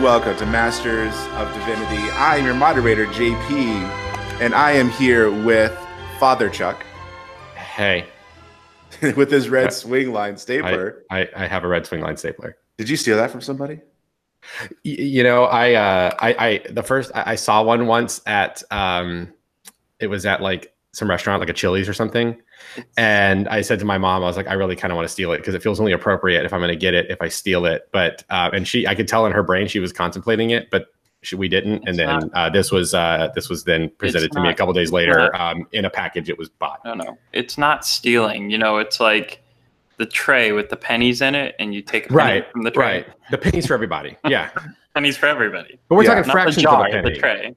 and welcome to Masters of Divinity. I am your moderator, JP, and I am here with Father Chuck. Hey. With his red swing line stapler. I have a red swing line stapler. Did you steal that from somebody? You know, I saw one once at, it was at like some restaurant, like a Chili's or something. And I said to my mom, I was like, I really kind of want to steal it because it feels only appropriate if I'm going to get it, if I steal it. But, and I could tell in her brain, she was contemplating it, but we didn't. And then this was then presented to me a couple days later in a package. It was bought. No, it's not stealing. You know, it's like the tray with the pennies in it and you take a penny from the tray. Right. The pennies for everybody. Yeah. Pennies for everybody. But we're talking fractions of a penny. The tray.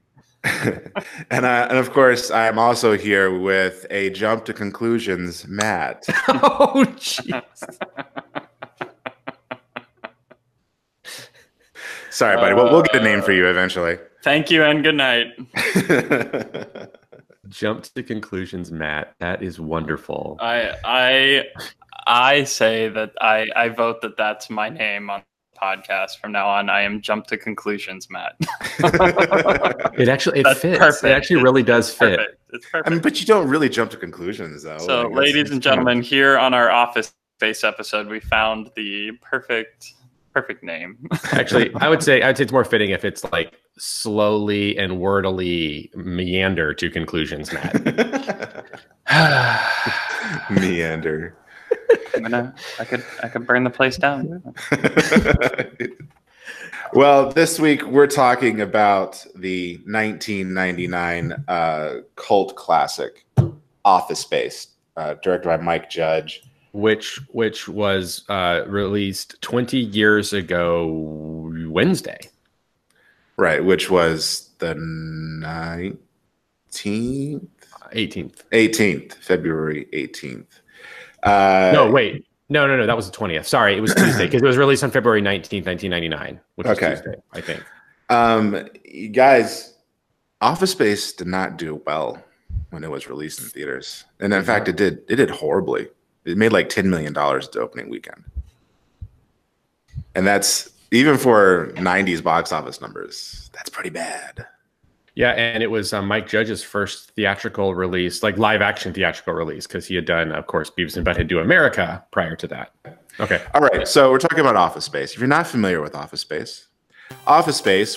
And of course, I am also here with a jump to conclusions, Matt. Oh, jeez. Sorry, buddy. We'll get a name for you eventually. Thank you and good night. Jump to conclusions, Matt. That is wonderful. I say that I vote that that's my name on podcast from now on. I am jump to conclusions, Matt. It fits. Perfect. It actually really does fit. Perfect. It's perfect. I mean, but you don't really jump to conclusions, though. So, ladies and gentlemen, here on our Office Space episode, we found the perfect name. Actually, I would say it's more fitting if it's like slowly and wordily meander to conclusions, Matt. Meander. I could burn the place down. Well, this week we're talking about the 1999 cult classic Office Space, directed by Mike Judge, which was released 20 years ago Wednesday. Right, which was the 18th, February 18th. No, wait. No. That was the 20th. Sorry, it was Tuesday because it was released on February 19th, 1999, which was Tuesday, I think. You guys, Office Space did not do well when it was released in theaters, and in fact, it did horribly. It made like $10 million at the opening weekend, and that's even for '90s box office numbers. That's pretty bad. Yeah, and it was Mike Judge's first theatrical release, like live-action theatrical release, because he had done, of course, Beavis and Butthead Do America prior to that. Okay. All right, so we're talking about Office Space. If you're not familiar with Office Space,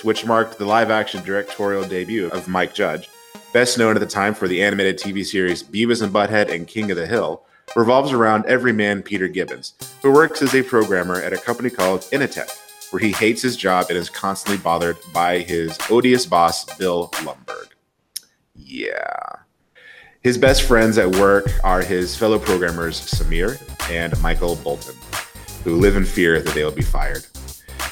which marked the live-action directorial debut of Mike Judge, best known at the time for the animated TV series Beavis and Butthead and King of the Hill, revolves around everyman Peter Gibbons, who works as a programmer at a company called Initech, where he hates his job and is constantly bothered by his odious boss, Bill Lumbergh. Yeah. His best friends at work are his fellow programmers, Samir and Michael Bolton, who live in fear that they will be fired.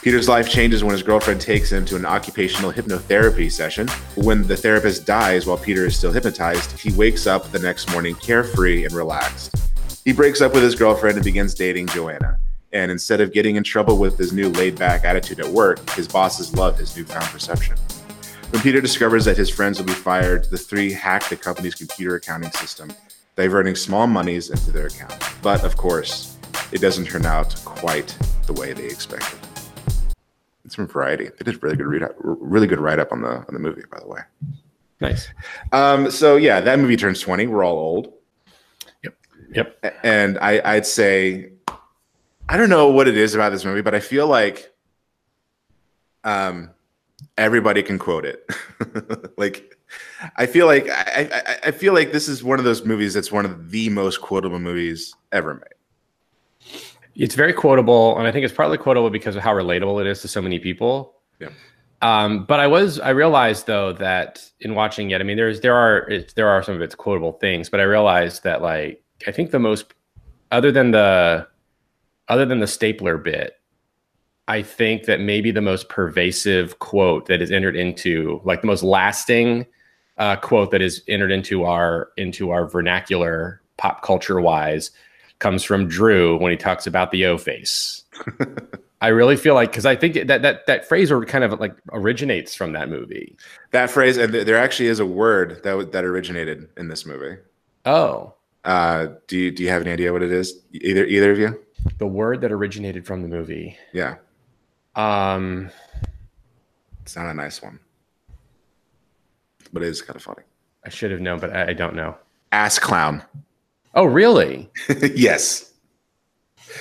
Peter's life changes when his girlfriend takes him to an occupational hypnotherapy session. When the therapist dies while Peter is still hypnotized, he wakes up the next morning carefree and relaxed. He breaks up with his girlfriend and begins dating Joanna. And instead of getting in trouble with his new laid-back attitude at work, his bosses love his newfound perception. When Peter discovers that his friends will be fired, the three hack the company's computer accounting system, diverting small monies into their account. But, of course, it doesn't turn out quite the way they expected. It's from Variety. They did a really good write-up on the movie, by the way. Nice. So, that movie turns 20. We're all old. Yep. And I'd say, I don't know what it is about this movie, but I feel like everybody can quote it. Like, I feel like this is one of those movies that's one of the most quotable movies ever made. It's very quotable, and I think it's partly quotable because of how relatable it is to so many people. Yeah. But I realized though that in watching it, I mean, there are some of its quotable things, but I realized that like I think the most, other than the stapler bit, I think that maybe the most pervasive quote that is entered into, like the most lasting quote that is entered into our vernacular pop culture wise, comes from Drew when he talks about the O face. I really feel like, because I think that phrase kind of like originates from that movie. That phrase, and there actually is a word that originated in this movie. Oh. Do you have any idea what it is? Either of you? The word that originated from the movie. Yeah. It's not a nice one, but it is kind of funny. I should have known, but I don't know. Ass clown. Oh, really? Yes.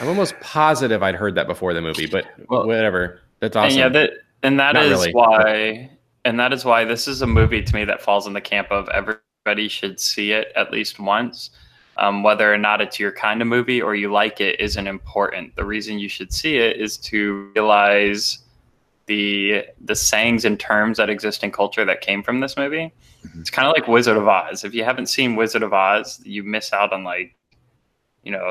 I'm almost positive I'd heard that before the movie, but whatever. That's awesome. And yeah, that is why this is a movie to me that falls in the camp of everybody should see it at least once. Whether or not it's your kind of movie or you like it isn't important. The reason you should see it is to realize the sayings and terms that exist in culture that came from this movie. Mm-hmm. It's kind of like Wizard of Oz. If you haven't seen Wizard of Oz, you miss out on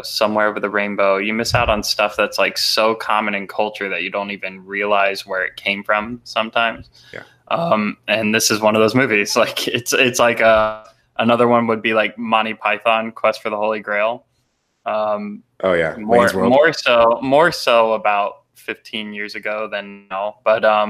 Somewhere Over the Rainbow. You miss out on stuff that's like so common in culture that you don't even realize where it came from sometimes. Yeah. And this is one of those movies. Like it's like another one would be like Monty Python, Quest for the Holy Grail. More so about 15 years ago than now, but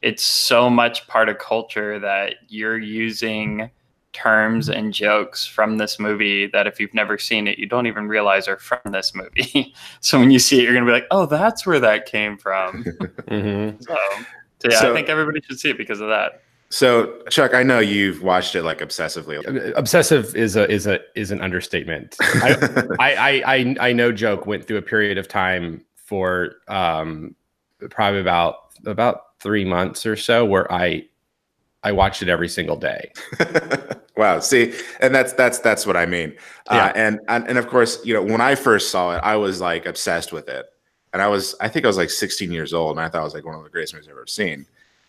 it's so much part of culture that you're using terms and jokes from this movie that if you've never seen it, you don't even realize are from this movie. So when you see it, you're gonna be like, oh, that's where that came from. Mm-hmm. So I think everybody should see it because of that. So Chuck, I know you've watched it like obsessively. Obsessive is an understatement. I know joke went through a period of time for probably about 3 months or so where I watched it every single day. Wow. See, and that's what I mean. Yeah. And of course, when I first saw it, I was like obsessed with it. And I think I was like 16 years old, and I thought it was like one of the greatest movies I've ever seen.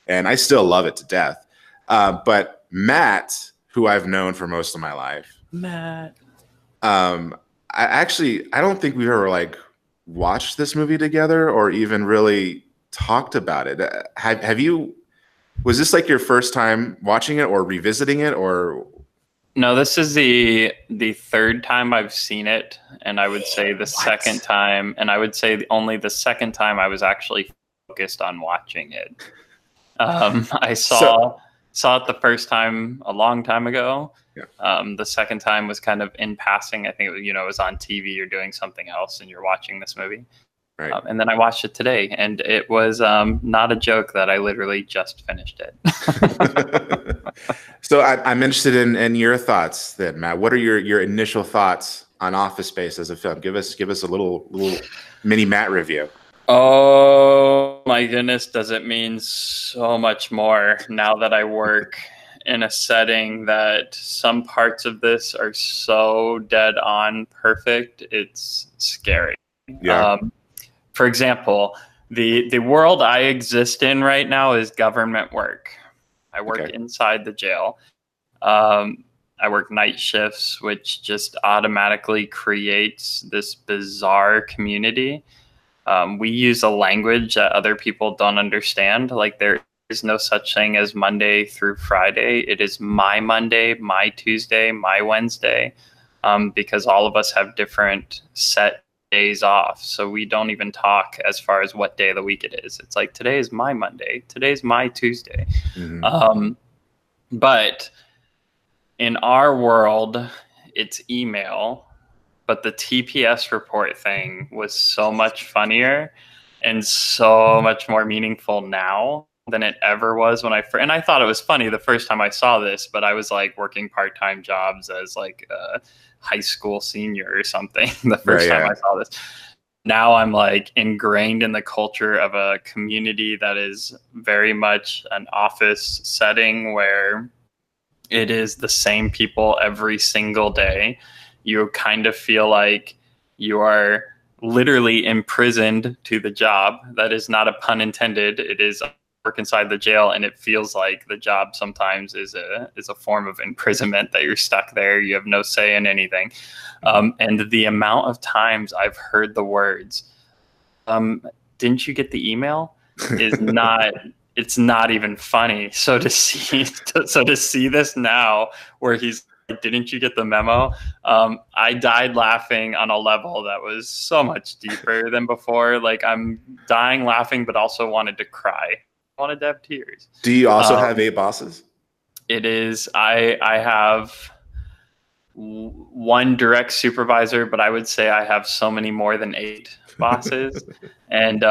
And I still love it to death. But Matt, who I've known for most of my life, I don't think we've ever like watched this movie together or even really talked about it. Have you? Was this like your first time watching it or revisiting it, or? No, this is the third time I've seen it, and I would say the second time, and I would say only the second time I was actually focused on watching it. I saw it the first time a long time ago. Yeah. The second time was kind of in passing. I think it was on TV or doing something else, and you're watching this movie. Right. And then I watched it today, and it was not a joke that I literally just finished it. So I'm interested in your thoughts then, Matt. What are your initial thoughts on Office Space as a film? Give us a little mini Matt review. Oh my goodness, does it mean so much more now that I work in a setting that some parts of this are so dead on perfect, it's scary. Yeah. For example, the world I exist in right now is government work. I work inside the jail. I work night shifts, which just automatically creates this bizarre community. We use a language that other people don't understand. Like there is no such thing as Monday through Friday. It is my Monday, my Tuesday, my Wednesday, because all of us have different set days off, so we don't even talk as far as what day of the week it is. It's like, today is my Monday, today's my Tuesday. Mm-hmm. But in our world, it's email. But the TPS report thing was so much funnier and so much more meaningful now than it ever was when and I thought it was funny the first time I saw this, but I was like working part-time jobs as like high school senior or something the first time I saw this. Now I'm like ingrained in the culture of a community that is very much an office setting where it is the same people every single day. You kind of feel like you are literally imprisoned to the job. That is not a pun intended. It is work inside the jail, and it feels like the job sometimes is a form of imprisonment, that you're stuck there. You have no say in anything. And the amount of times I've heard the words, didn't you get the email? It's not even funny. So to see this now where he's, didn't you get the memo? I died laughing on a level that was so much deeper than before. Like I'm dying laughing, but also wanted to cry. Wanted to have tears. Do you also have 8 bosses? It is. I have one direct supervisor, but I would say I have so many more than 8 bosses. And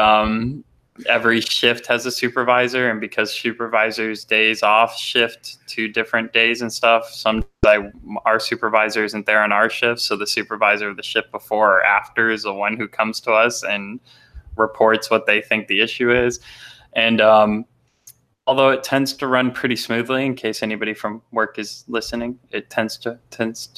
every shift has a supervisor, and because supervisors' days off shift to different days and stuff, our supervisor isn't there on our shift, so the supervisor of the shift before or after is the one who comes to us and reports what they think the issue is. And although it tends to run pretty smoothly, in case anybody from work is listening, it tends to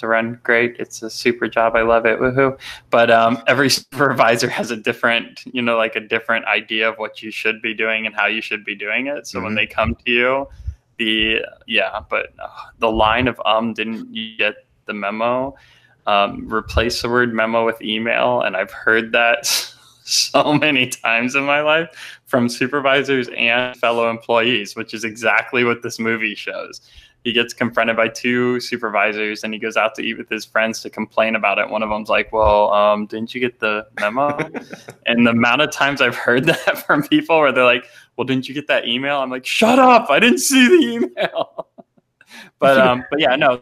run great. It's a super job. I love it. Woohoo! But every supervisor has a different, like a different idea of what you should be doing and how you should be doing it. So when they come to you, the line of didn't get the memo. Replace the word memo with email, and I've heard that so many times in my life from supervisors and fellow employees, which is exactly what this movie shows. He gets confronted by two supervisors and he goes out to eat with his friends to complain about it. One of them's like, well, didn't you get the memo? And the amount of times I've heard that from people where they're like, well, didn't you get that email? I'm like, shut up. I didn't see the email. But yeah, no,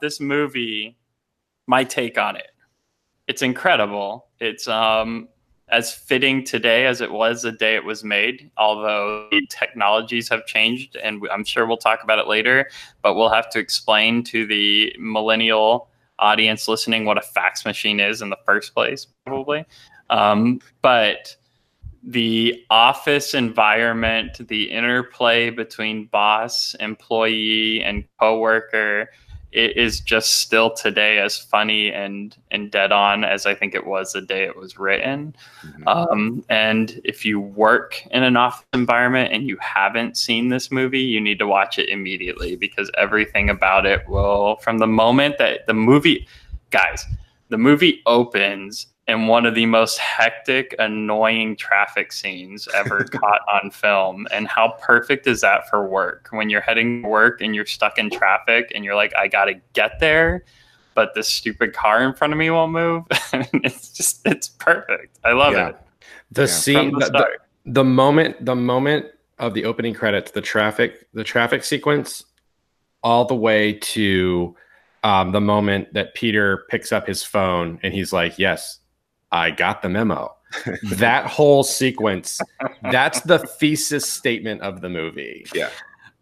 this movie, my take on it, it's incredible. It's as fitting today as it was the day it was made, although the technologies have changed, and I'm sure we'll talk about it later, but we'll have to explain to the millennial audience listening what a fax machine is in the first place, probably. But the office environment, the interplay between boss, employee, and coworker, it is just still today as funny and dead on as I think it was the day it was written. And if you work in an office environment and you haven't seen this movie, you need to watch it immediately, because everything about it will, from the moment that the movie opens in one of the most hectic, annoying traffic scenes ever caught on film. And how perfect is that for work? When you're heading to work and you're stuck in traffic and you're like, I gotta get there, but this stupid car in front of me won't move. It's perfect. I love it. The moment of the opening credits, the traffic sequence, all the way to the moment that Peter picks up his phone and he's like, yes, I got the memo. That whole sequence, that's the thesis statement of the movie. Yeah.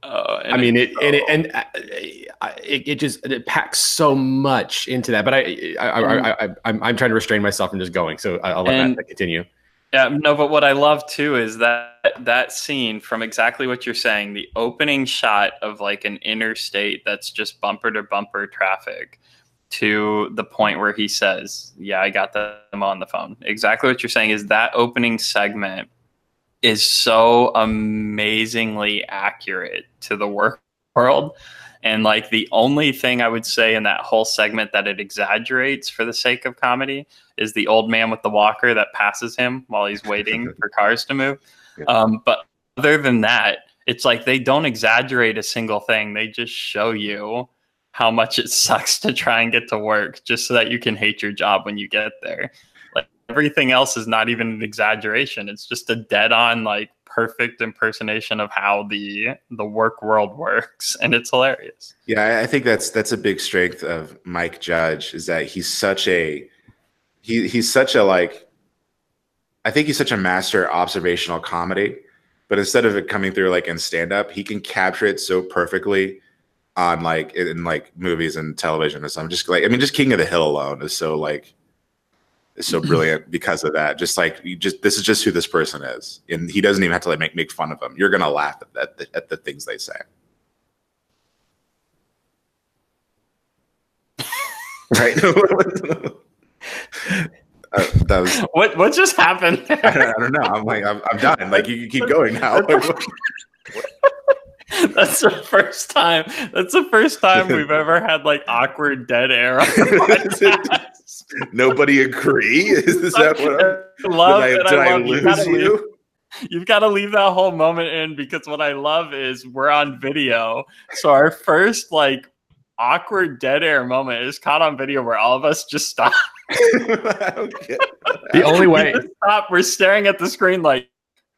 It packs so much into that, but I'm trying to restrain myself from just going. So I'll let that continue. Yeah, no, but what I love too is that scene, from exactly what you're saying, the opening shot of like an interstate that's just bumper to bumper traffic, to the point where he says, yeah, I got them on the phone. Exactly what you're saying is that opening segment is so amazingly accurate to the work world. And like the only thing I would say in that whole segment that it exaggerates for the sake of comedy is the old man with the walker that passes him while he's waiting for cars to move. Yeah. But other than that, it's like they don't exaggerate a single thing. They just show you how much it sucks to try and get to work, just so that you can hate your job when you get there. Like everything else is not even an exaggeration. It's just a dead on, like perfect impersonation of how the work world works. And it's hilarious. Yeah. I think that's a big strength of Mike Judge, is that he's such a master observational comedy, but instead of it coming through like in stand up, he can capture it so perfectly on like in like movies and television or something. Just like, I mean, just King of the Hill alone is so like, it's so brilliant because of that. Just like, this is just who this person is. And he doesn't even have to like make fun of them. You're going to laugh at the things they say. Right. What just happened? I don't know. I'm done. Like you keep going now. That's the first time we've ever had like awkward dead air on the podcast. Nobody agree? Is that what I love? Did I lose you? You've got to leave that whole moment in, because what I love is we're on video. So our first like awkward dead air moment is caught on video, where all of us just stop. The only way. We stop. We're staring at the screen like,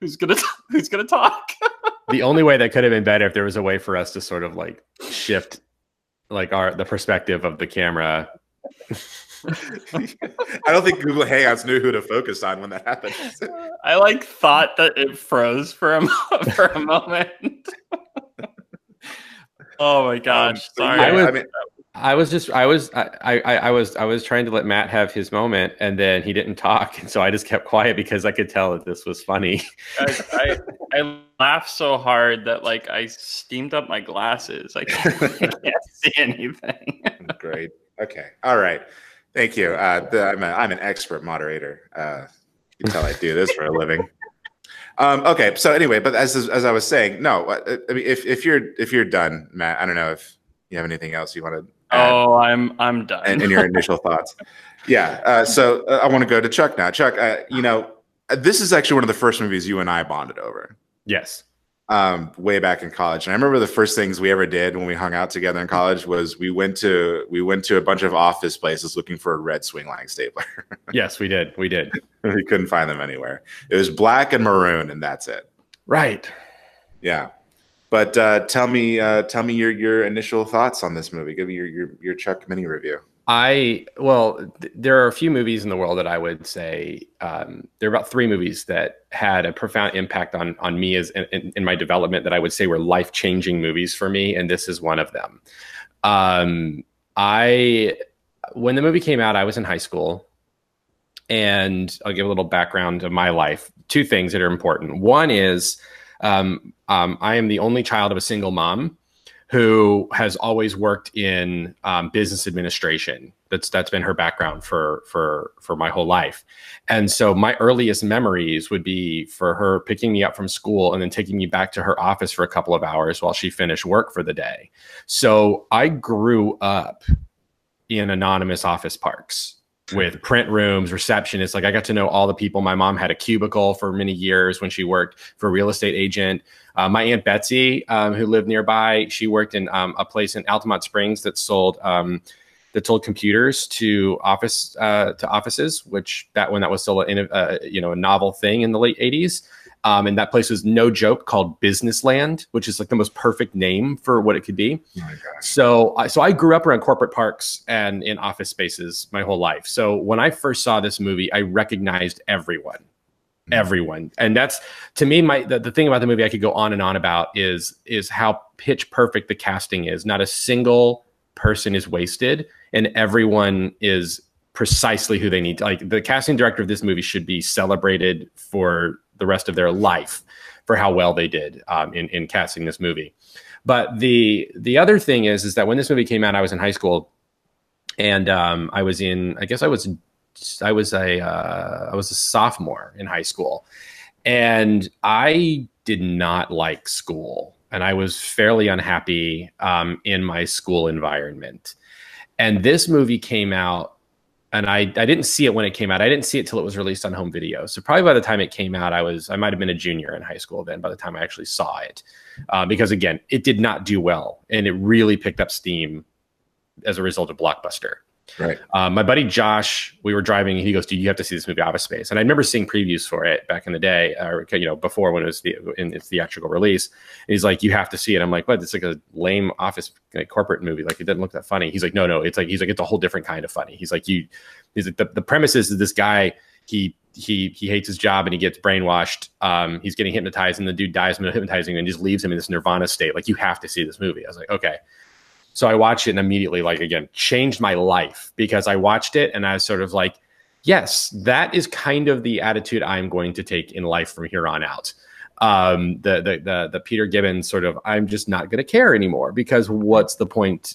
who's gonna talk? The only way that could have been better, if there was a way for us to sort of like shift like the perspective of the camera I don't think Google Hangouts knew who to focus on when that happened. I like thought that it froze for a moment. Oh my gosh! Sorry. I was trying to let Matt have his moment, and then he didn't talk, and so I just kept quiet because I could tell that this was funny. I laughed so hard that like I steamed up my glasses. I can't see anything. Great. Okay. All right. Thank you. I'm an expert moderator. You can tell I do this for a living. Okay. So anyway, but as I was saying, no. I mean, if you're done, Matt, I don't know if you have anything else you want to add. Oh, I'm done. And your initial thoughts. Yeah. So I want to go to Chuck now. Chuck, you know, this is actually one of the first movies you and I bonded over. Yes. Way back in college. And I remember the first things we ever did when we hung out together in college was we went to a bunch of office places looking for a red swing line stapler. Yes, we did. We did. We couldn't find them anywhere. It was black and maroon and that's it. Right. Yeah. But tell me your initial thoughts on this movie. Give me your Chuck mini review. There are a few movies in the world that I would say there are about three movies that had a profound impact on me as in my development that I would say were life-changing movies for me, and this is one of them. When the movie came out, I was in high school, and I'll give a little background of my life. Two things that are important. One is I am the only child of a single mom who has always worked in business administration. That's been her background for my whole life. And so my earliest memories would be for her picking me up from school and then taking me back to her office for a couple of hours while she finished work for the day. So I grew up in anonymous office parks with print rooms, receptionists. Like I got to know all the people. My mom had a cubicle for many years when she worked for a real estate agent. My Aunt Betsy, who lived nearby, she worked in a place in Altamont Springs that sold computers to offices, which was still a novel thing in the late 80s. And that place was no joke called Businessland, which is like the most perfect name for what it could be. Oh my gosh. So I grew up around corporate parks and in office spaces my whole life. So when I first saw this movie, I recognized everyone. And that's, to me, the thing about the movie I could go on and on about is how pitch perfect the casting is. Not a single person is wasted and everyone is precisely who they need to. Like the casting director of this movie should be celebrated for the rest of their life for how well they did in casting this movie. But the other thing is that when this movie came out, I was in high school, and I was a sophomore in high school, and I did not like school, and I was fairly unhappy in my school environment. And this movie came out. And I didn't see it when it came out. I didn't see it till it was released on home video. So probably by the time it came out, I might have been a junior in high school then by the time I actually saw it. Because again, it did not do well. And it really picked up steam as a result of Blockbuster. Right. My buddy Josh, we were driving, and he goes, "Dude, you have to see this movie, Office Space." And I remember seeing previews for it back in the day, or before when it was in its theatrical release. And he's like, "You have to see it." I'm like, "What? It's like a lame office corporate movie. Like it doesn't look that funny." He's like, "No, it's like," he's like, "it's a whole different kind of funny." He's like, the premise is that this guy he hates his job and he gets brainwashed. He's getting hypnotized and the dude dies from hypnotizing and just leaves him in this nirvana state. Like you have to see this movie. I was like, okay. So I watched it and immediately, like, again, changed my life because I watched it and I was sort of like, yes, that is kind of the attitude I'm going to take in life from here on out. The Peter Gibbons sort of, I'm just not going to care anymore because what's the point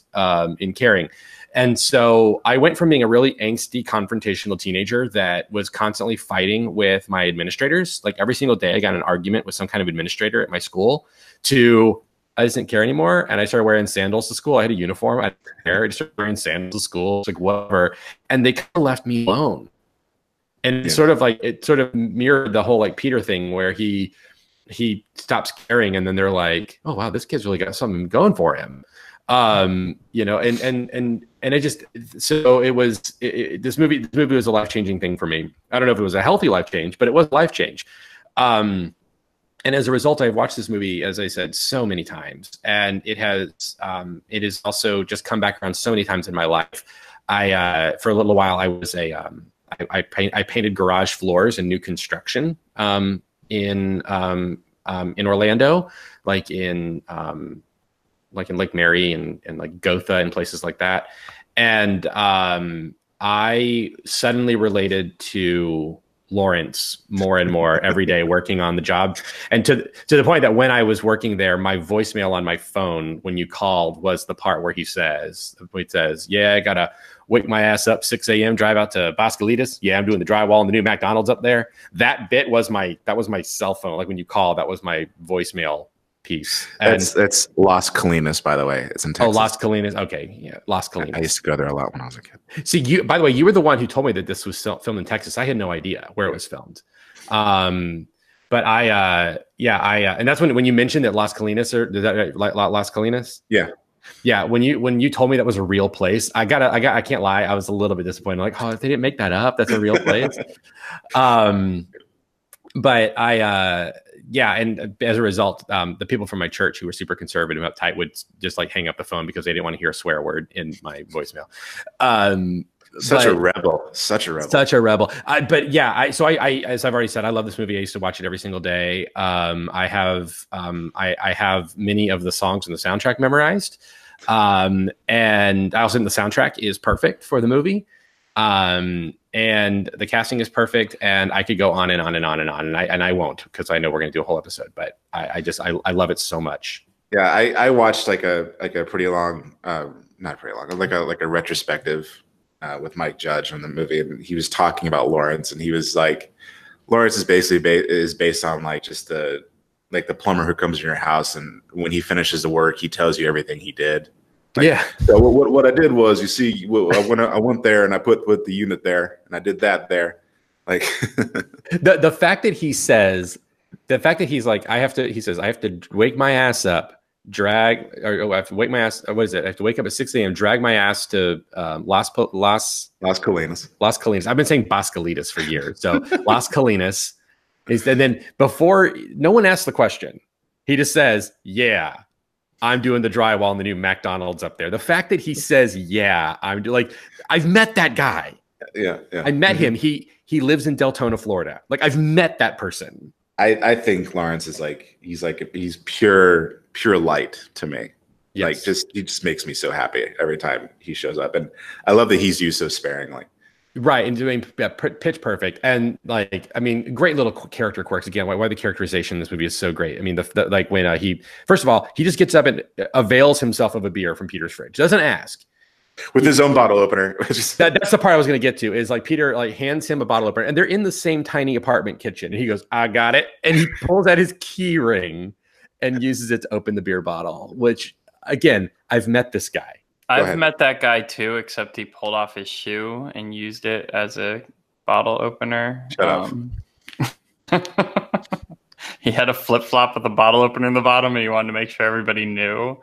in caring? And so I went from being a really angsty, confrontational teenager that was constantly fighting with my administrators. Like every single day I got an argument with some kind of administrator at my school to... I just didn't care anymore. And I started wearing sandals to school. I had a uniform. I didn't care. I just started wearing sandals to school. It's like whatever. And they kind of left me alone. And yeah. it sort of mirrored the whole like Peter thing where he stops caring. And then they're like, oh wow, this kid's really got something going for him. And it just, so it was, this movie was a life-changing thing for me. I don't know if it was a healthy life change, but it was a life change. And as a result, I've watched this movie, as I said, so many times, and it has also just come back around so many times in my life. For a little while, I was a I painted garage floors and new construction in Orlando, like in Lake Mary and like Gotha and places like that. And I suddenly related to Lawrence more and more every day working on the job, and to the point that when I was working there, my voicemail on my phone when you called was the part where he says, "Yeah, I gotta wake my ass up 6 a.m. drive out to Boscolitas. Yeah, I'm doing the drywall in the new McDonald's up there." That bit was my cell phone. Like when you call, that was my voicemail piece. And that's Las Colinas, by the way. It's in Texas. Oh, Las Colinas. Okay, yeah, Las Colinas. I used to go there a lot when I was a kid. See, you. By the way, you were the one who told me that this was filmed in Texas. I had no idea where it was filmed. But I, and that's when you mentioned that Las Colinas, or is that right? Las Colinas? Yeah, yeah. When you told me that was a real place, I can't lie. I was a little bit disappointed. Like, oh, if they didn't make that up, that's a real place. But I. Yeah, and as a result, the people from my church who were super conservative and uptight would just like hang up the phone because they didn't want to hear a swear word in my voicemail. Such a rebel. So as I've already said, I love this movie. I used to watch it every single day. I have many of the songs in the soundtrack memorized, and I also think the soundtrack is perfect for the movie. And the casting is perfect, and I could go on and on and on and on, and I won't, because I know we're going to do a whole episode, but I just love it so much. Yeah. I watched like a pretty long, not pretty long, like a retrospective, with Mike Judge on the movie. And he was talking about Lawrence, and he was like, Lawrence is basically based on like just the plumber who comes in your house. And when he finishes the work, he tells you everything he did. Like, yeah. So what I did was, you see, I went there and I put the unit there, and I did that there. Like the fact that he says, the fact that he's like, I have to wake my ass up, I have to wake my ass. What is it? I have to wake up at 6 a.m. drag my ass to Las Colinas. I've been saying Boscolitas for years. So Las Colinas is, and then before no one asks the question, he just says, "Yeah, I'm doing the drywall in the new McDonald's up there." The fact that he says, "Yeah, I'm like, I've met that guy." Yeah. I met him. He lives in Deltona, Florida. Like, I've met that person. I think Lawrence is he's pure light to me. Yes. Like, he just makes me so happy every time he shows up, and I love that he's used so sparingly. Right, and doing pitch perfect, and like, I mean, great little character quirks. Again, why the characterization in this movie is so great. I mean, like when he, first of all, he just gets up and avails himself of a beer from Peter's fridge. Doesn't ask. With his own bottle opener. That's the part I was going to get to, is like Peter like hands him a bottle opener, and they're in the same tiny apartment kitchen, and he goes, "I got it," and he pulls out his key ring and uses it to open the beer bottle. Which, again, I've met this guy. I've met that guy too, except he pulled off his shoe and used it as a bottle opener. Shut up. He had a flip-flop with a bottle opener in the bottom, and he wanted to make sure everybody knew.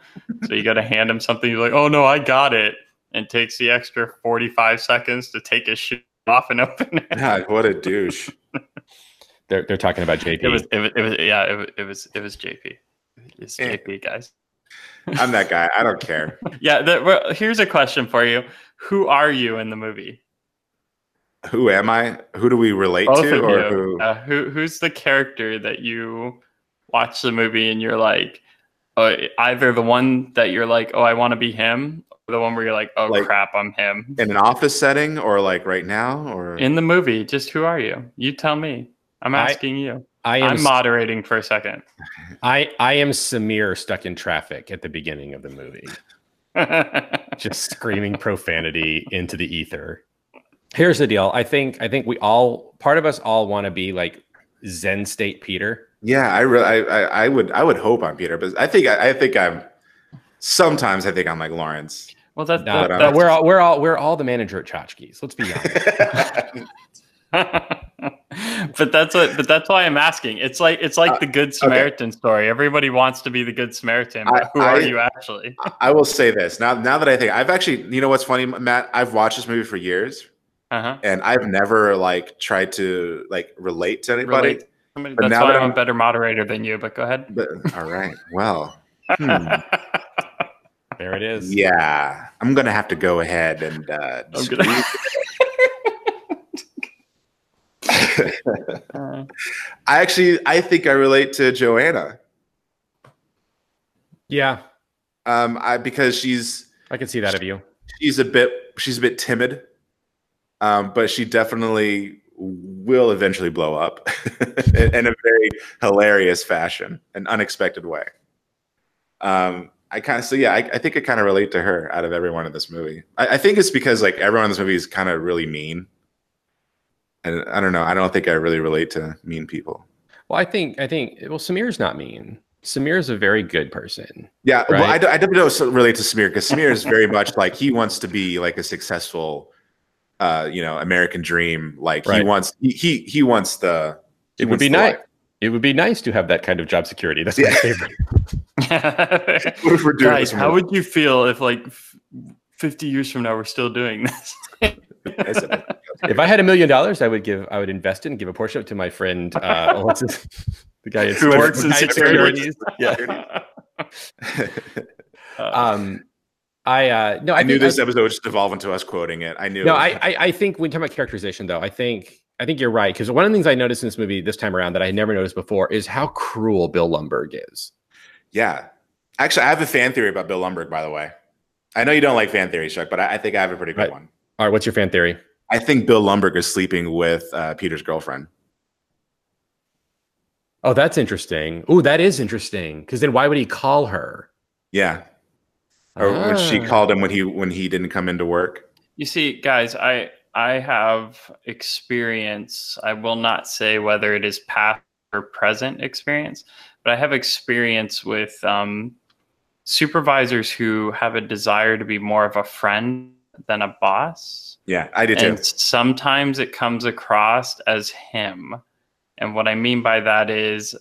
So you got to hand him something. You're like, "Oh, no, I got it." And takes the extra 45 seconds to take his shoe off and open it. God, what a douche. They're talking about JP. It was JP. It's JP, guys. I'm that guy. I don't care. Yeah. Well, here's a question for you. Who are you in the movie? Who am I? Who do we relate to? Or who? Who's the character that you watch the movie and you're like, either the one that you're like, "Oh, I want to be him," or the one where you're like, "Oh, like, crap, I'm him." In an office setting, or like right now, or in the movie? Just who are you? You tell me. I'm asking you. I'm moderating for a second. I am Samir stuck in traffic at the beginning of the movie. Just screaming profanity into the ether. Here's the deal. I think we all, part of us all, want to be like Zen state Peter. Yeah, I would hope I'm Peter, but I think I'm like Lawrence. Well, that's we're all the manager at Tchotchkes. Let's be honest. But that's why I'm asking. It's like the Good Samaritan story. Everybody wants to be the Good Samaritan, but who are you actually? I will say this. Now that I think, I've actually, you know what's funny, Matt? I've watched this movie for years, and I've never like tried to like relate to anybody. But that's why I'm a better moderator than you. But go ahead. All right. Well. There it is. Yeah. I'm going to have to go ahead and I think I relate to Joanna. Yeah. Because she's, I can see that of you. She's a bit timid. But she definitely will eventually blow up in a very hilarious fashion, an unexpected way. I think I kind of relate to her out of everyone in this movie. I think it's because like everyone in this movie is kind of really mean. And I don't know. I don't think I really relate to mean people. Well, I think Samir's not mean. Samir's a very good person. Yeah. Right? Well, I don't relate to Samir because Samir is very much like he wants to be like a successful, American dream. Like right. It would be nice to have that kind of job security. That's my favorite. Guys, how would you feel if like 50 years from now, we're still doing this? If I had $1 million, I would invest it and give a portion to my friend. The guy who works in securities. Yeah. I knew this episode would just evolve into us quoting it. I knew. No, I think when talking about characterization, though, I think you're right, because one of the things I noticed in this movie this time around that I never noticed before is how cruel Bill Lumbergh is. Yeah, actually, I have a fan theory about Bill Lumbergh. By the way, I know you don't like fan theories, Chuck, but I think I have a pretty good one. All right, what's your fan theory? I think Bill Lumbergh is sleeping with Peter's girlfriend. Oh, that's interesting. Oh, that is interesting. Because then why would he call her? Yeah. Or when she called him when he didn't come into work. You see, guys, I have experience. I will not say whether it is past or present experience, but I have experience with supervisors who have a desire to be more of a friend than a boss. Yeah, I do too. And sometimes it comes across as him. And what I mean by that is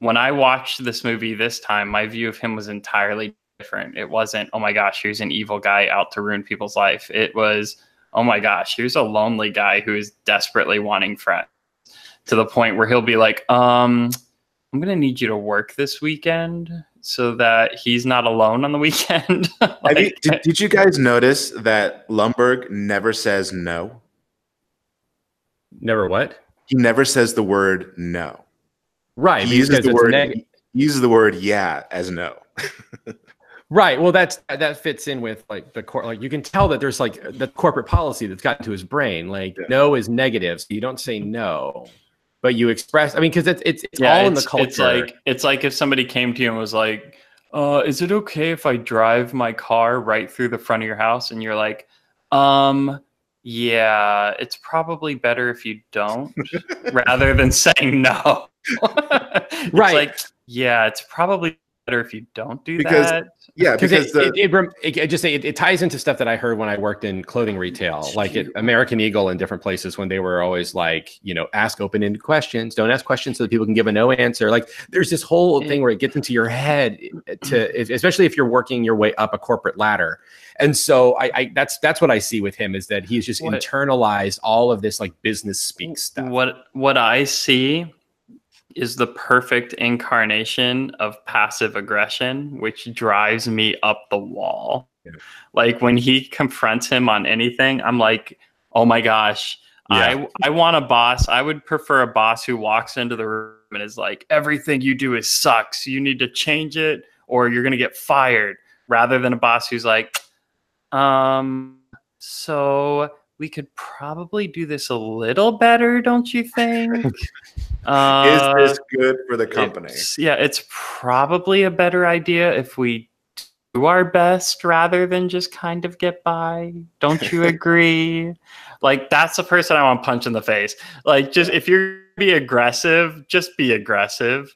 when I watched this movie this time, my view of him was entirely different. It wasn't, oh my gosh, here's an evil guy out to ruin people's life. It was, oh my gosh, here's a lonely guy who is desperately wanting friends, to the point where he'll be like, I'm going to need you to work this weekend so that he's not alone on the weekend. Like, did you guys notice that Lumbergh never says no? Never what? He never says the word no. Right. He uses the word yeah as no. Right. Well, that fits in with like the like you can tell that there's like the corporate policy that's gotten to his brain. Like no is negative, so you don't say no, but you express. I mean, because it's all in the culture. It's like if somebody came to you and was like, "Is it okay if I drive my car right through the front of your house?" And you're like, Yeah, it's probably better if you don't, rather than saying no. It's right. Like, yeah, it's probably better if you don't do that. Yeah, because it ties into stuff that I heard when I worked in clothing retail, like at American Eagle and different places when they were always like, ask open-ended questions. Don't ask questions so that people can give a no answer. Like there's this whole thing where it gets into your head, especially if you're working your way up a corporate ladder. And so that's what I see with him is that he's just internalized all of this like business speak stuff. What I see is the perfect incarnation of passive aggression, which drives me up the wall. Yeah. Like when he confronts him on anything, I'm like, oh my gosh, yeah. I want a boss. I would prefer a boss who walks into the room and is like, everything you do is sucks. You need to change it or you're going to get fired, rather than a boss who's like, so we could probably do this a little better, don't you think? Is this good for the company? It's probably a better idea if we do our best rather than just kind of get by. Don't you agree? Like, that's the person I want to punch in the face. Like, just if you're going to be aggressive, just be aggressive.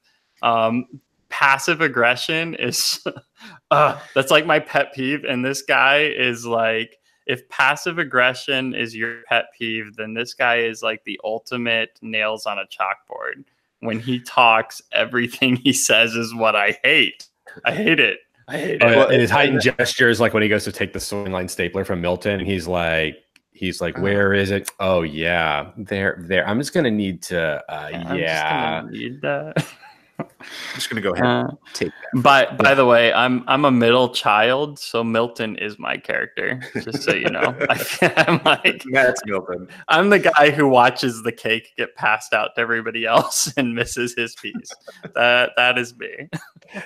Passive aggression is that's like my pet peeve. And this guy is like, if passive aggression is your pet peeve, then this guy is like the ultimate nails on a chalkboard. When he talks, everything he says is what I hate. I hate it. And his heightened gestures, like when he goes to take the sewing line stapler from Milton, and he's like, where is it? Oh yeah, there. I'm just gonna need to. I'm just gonna need that. I'm just gonna go ahead and take that. By the way, I'm a middle child, so Milton is my character. Just so you know, I'm like, that's Milton. I'm the guy who watches the cake get passed out to everybody else and misses his piece. That is me.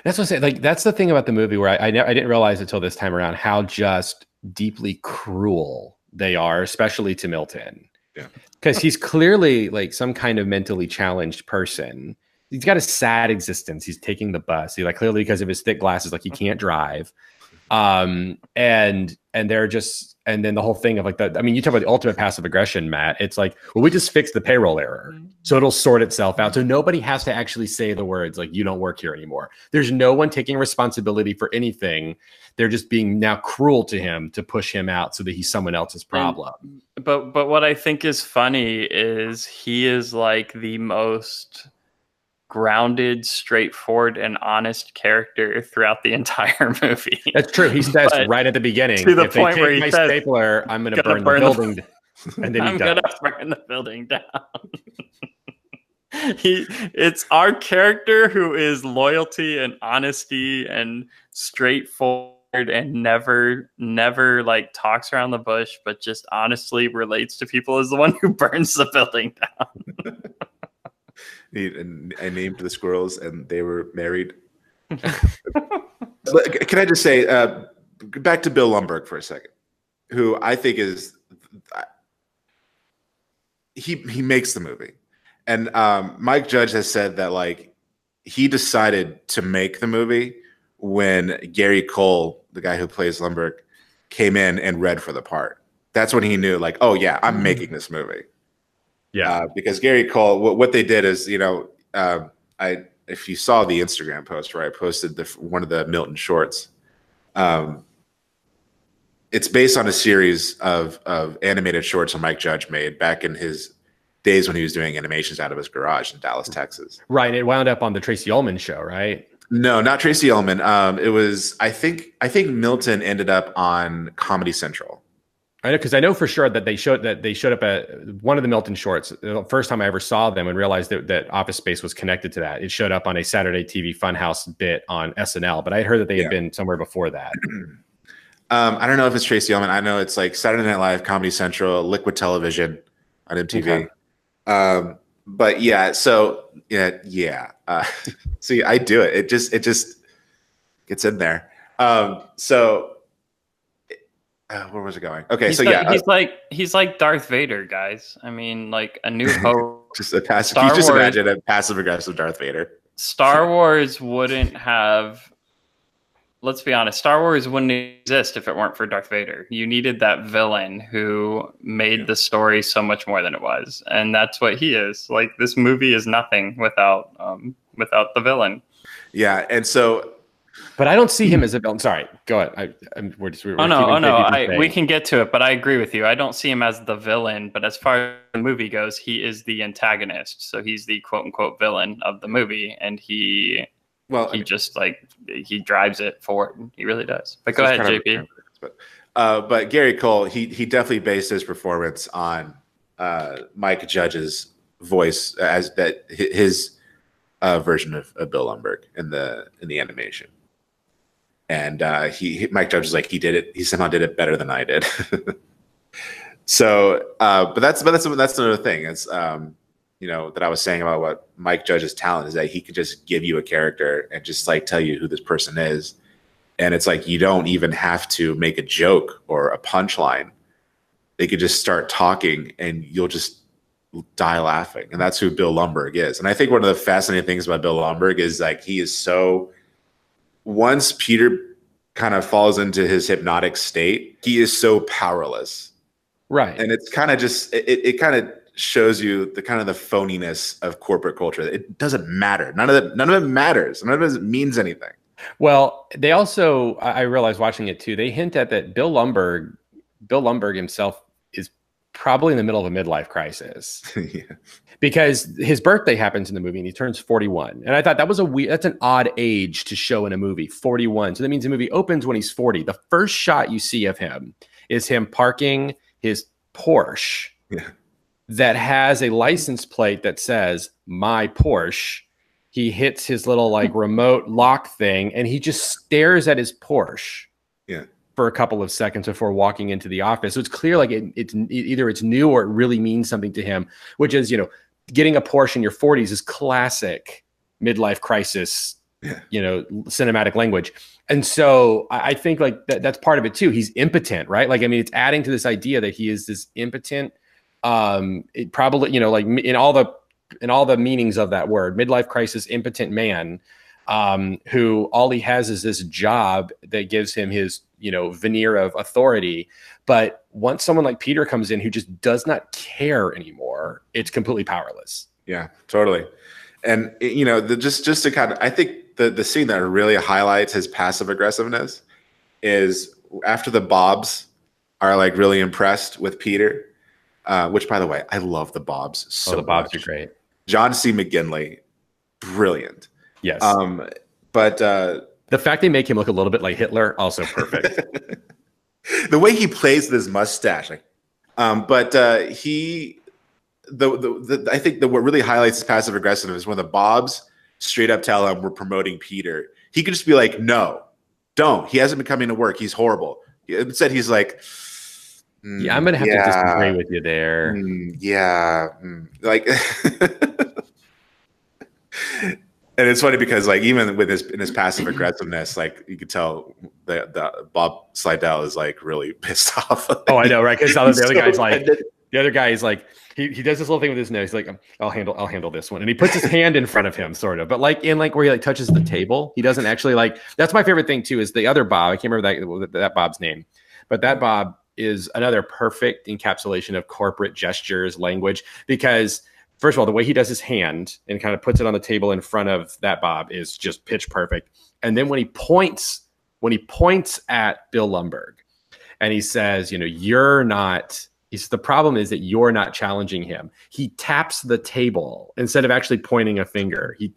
That's what I say. Like that's the thing about the movie where I didn't realize until this time around how just deeply cruel they are, especially to Milton. Yeah, because he's clearly like some kind of mentally challenged person. He's got a sad existence. He's taking the bus. He like clearly because of his thick glasses, like he can't drive. And they're just, and then the whole thing of like that. I mean, you talk about the ultimate passive aggression, Matt. It's like, well, we just fixed the payroll error, so it'll sort itself out. So nobody has to actually say the words like, you don't work here anymore. There's no one taking responsibility for anything. They're just being now cruel to him to push him out so that he's someone else's problem. And, but what I think is funny is he is like the most grounded, straightforward, and honest character throughout the entire movie. That's true. He says right at the beginning, to the point where he says, stapler, I'm going to burn the building down. And then he does. I'm going to burn the building down. It's our character who is loyalty and honesty and straightforward and never like talks around the bush, but just honestly relates to people as the one who burns the building down. And I named the squirrels, and they were married. Can I just say, back to Bill Lumbergh for a second, who I think is he makes the movie, and Mike Judge has said that like he decided to make the movie when Gary Cole, the guy who plays Lumbergh, came in and read for the part. That's when he knew, like, oh yeah, I'm making this movie. Yeah, because Gary Cole, what they did is, you know, if you saw the Instagram post where I posted one of the Milton shorts, it's based on a series of animated shorts that Mike Judge made back in his days when he was doing animations out of his garage in Dallas, Texas. Right, and it wound up on the Tracy Ullman show, right? No, not Tracy Ullman. It was I think Milton ended up on Comedy Central. I know, because I know for sure that they showed up at one of the Milton shorts. The first time I ever saw them and realized that Office Space was connected to that. It showed up on a Saturday TV Funhouse bit on SNL, but I heard that they had been somewhere before that. I don't know if it's Tracy Ullman. I know it's like Saturday Night Live, Comedy Central, Liquid Television on MTV. Okay. But yeah, so yeah. See, I do it. It just gets in there. So. Where was it going? Okay, he's so like, yeah, he's like Darth Vader, guys. I mean, like A New Hope. Imagine a passive aggressive Darth Vader. Star Wars wouldn't have. Let's be honest, Star Wars wouldn't exist if it weren't for Darth Vader. You needed that villain who made the story so much more than it was, and that's what he is. Like this movie is nothing without the villain. Yeah, and so. But I don't see him as a villain. Sorry, go ahead. We can get to it, but I agree with you. I don't see him as the villain, but as far as the movie goes, he is the antagonist. So he's the quote-unquote villain of the movie, and he drives it forward. He really does. But go ahead, JP. But Gary Cole, he definitely based his performance on Mike Judge's voice as that his version of Bill Lumbergh in the animation. And Mike Judge is like, he somehow did it better than I did. So, but that's another thing. It's, you know, that I was saying about what Mike Judge's talent is that he could just give you a character and just like tell you who this person is. And it's like, you don't even have to make a joke or a punchline. They could just start talking and you'll just die laughing. And that's who Bill Lumbergh is. And I think one of the fascinating things about Bill Lumbergh is like, he is so. Once Peter kind of falls into his hypnotic state, he is so powerless. Right. And it's kind of just, it kind of shows you the kind of the phoniness of corporate culture. It doesn't matter. None of it matters. None of it means anything. Well, they also, I realized watching it too, they hint at that Bill Lumbergh himself is probably in the middle of a midlife crisis. Yeah. Because his birthday happens in the movie and he turns 41. And I thought that was that's an odd age to show in a movie, 41. So that means the movie opens when he's 40. The first shot you see of him is him parking his Porsche that has a license plate that says, my Porsche. He hits his little like remote lock thing, and he just stares at his Porsche for a couple of seconds before walking into the office. So it's clear like it's either it's new or it really means something to him, which is, you know, getting a Porsche in your 40s is classic midlife crisis, you know, cinematic language. And so I think like that's part of it too. He's impotent, right? Like, I mean, it's adding to this idea that he is this impotent, it probably, you know, like in all the meanings of that word, midlife crisis, impotent man, who all he has is this job that gives him his, you know, veneer of authority. But once someone like Peter comes in who just does not care anymore, it's completely powerless. Yeah, totally. And you know, just to kind of, I think the scene that really highlights his passive aggressiveness is after the Bobs are like really impressed with Peter, which by the way, I love the Bobs so much. Oh, the Bobs are great. John C. McGinley, brilliant. Yes. But the fact they make him look a little bit like Hitler, also perfect. The way he plays this mustache, like, I think that what really highlights his passive aggressiveness is when the Bobs straight up tell him we're promoting Peter. He could just be like, no, don't. He hasn't been coming to work. He's horrible. Instead, he's like, yeah, I'm gonna have to disagree with you there. Like, and it's funny because like even with his passive aggressiveness, like you could tell the Bob Slidell is like really pissed off. Oh, I know, right? Because the other guy is like he does this little thing with his nose. He's like, I'll handle this one, and he puts his hand in front of him, sort of, but like in like where he like touches the table. He doesn't actually like. That's my favorite thing too. Is the other Bob? I can't remember that Bob's name, but that Bob is another perfect encapsulation of corporate gestures language, because first of all, the way he does his hand and kind of puts it on the table in front of that Bob is just pitch perfect. And then when he points at Bill Lumbergh and he says, you know, the problem is that you're not challenging him. He taps the table instead of actually pointing a finger. He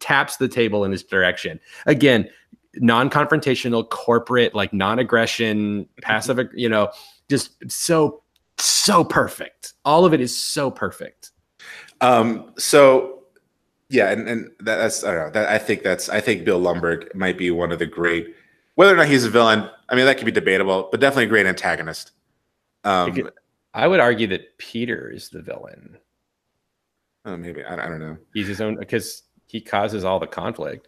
taps the table in his direction. Again, non-confrontational, corporate, like non-aggression, passive, you know, just so perfect. All of it is so perfect. So yeah, and that's, I don't know, that I think Bill Lumbergh might be one of the great, whether or not he's a villain, I mean, that could be debatable, but definitely a great antagonist. I would argue that Peter is the villain. Oh, maybe I don't know. He's his own, because he causes all the conflict.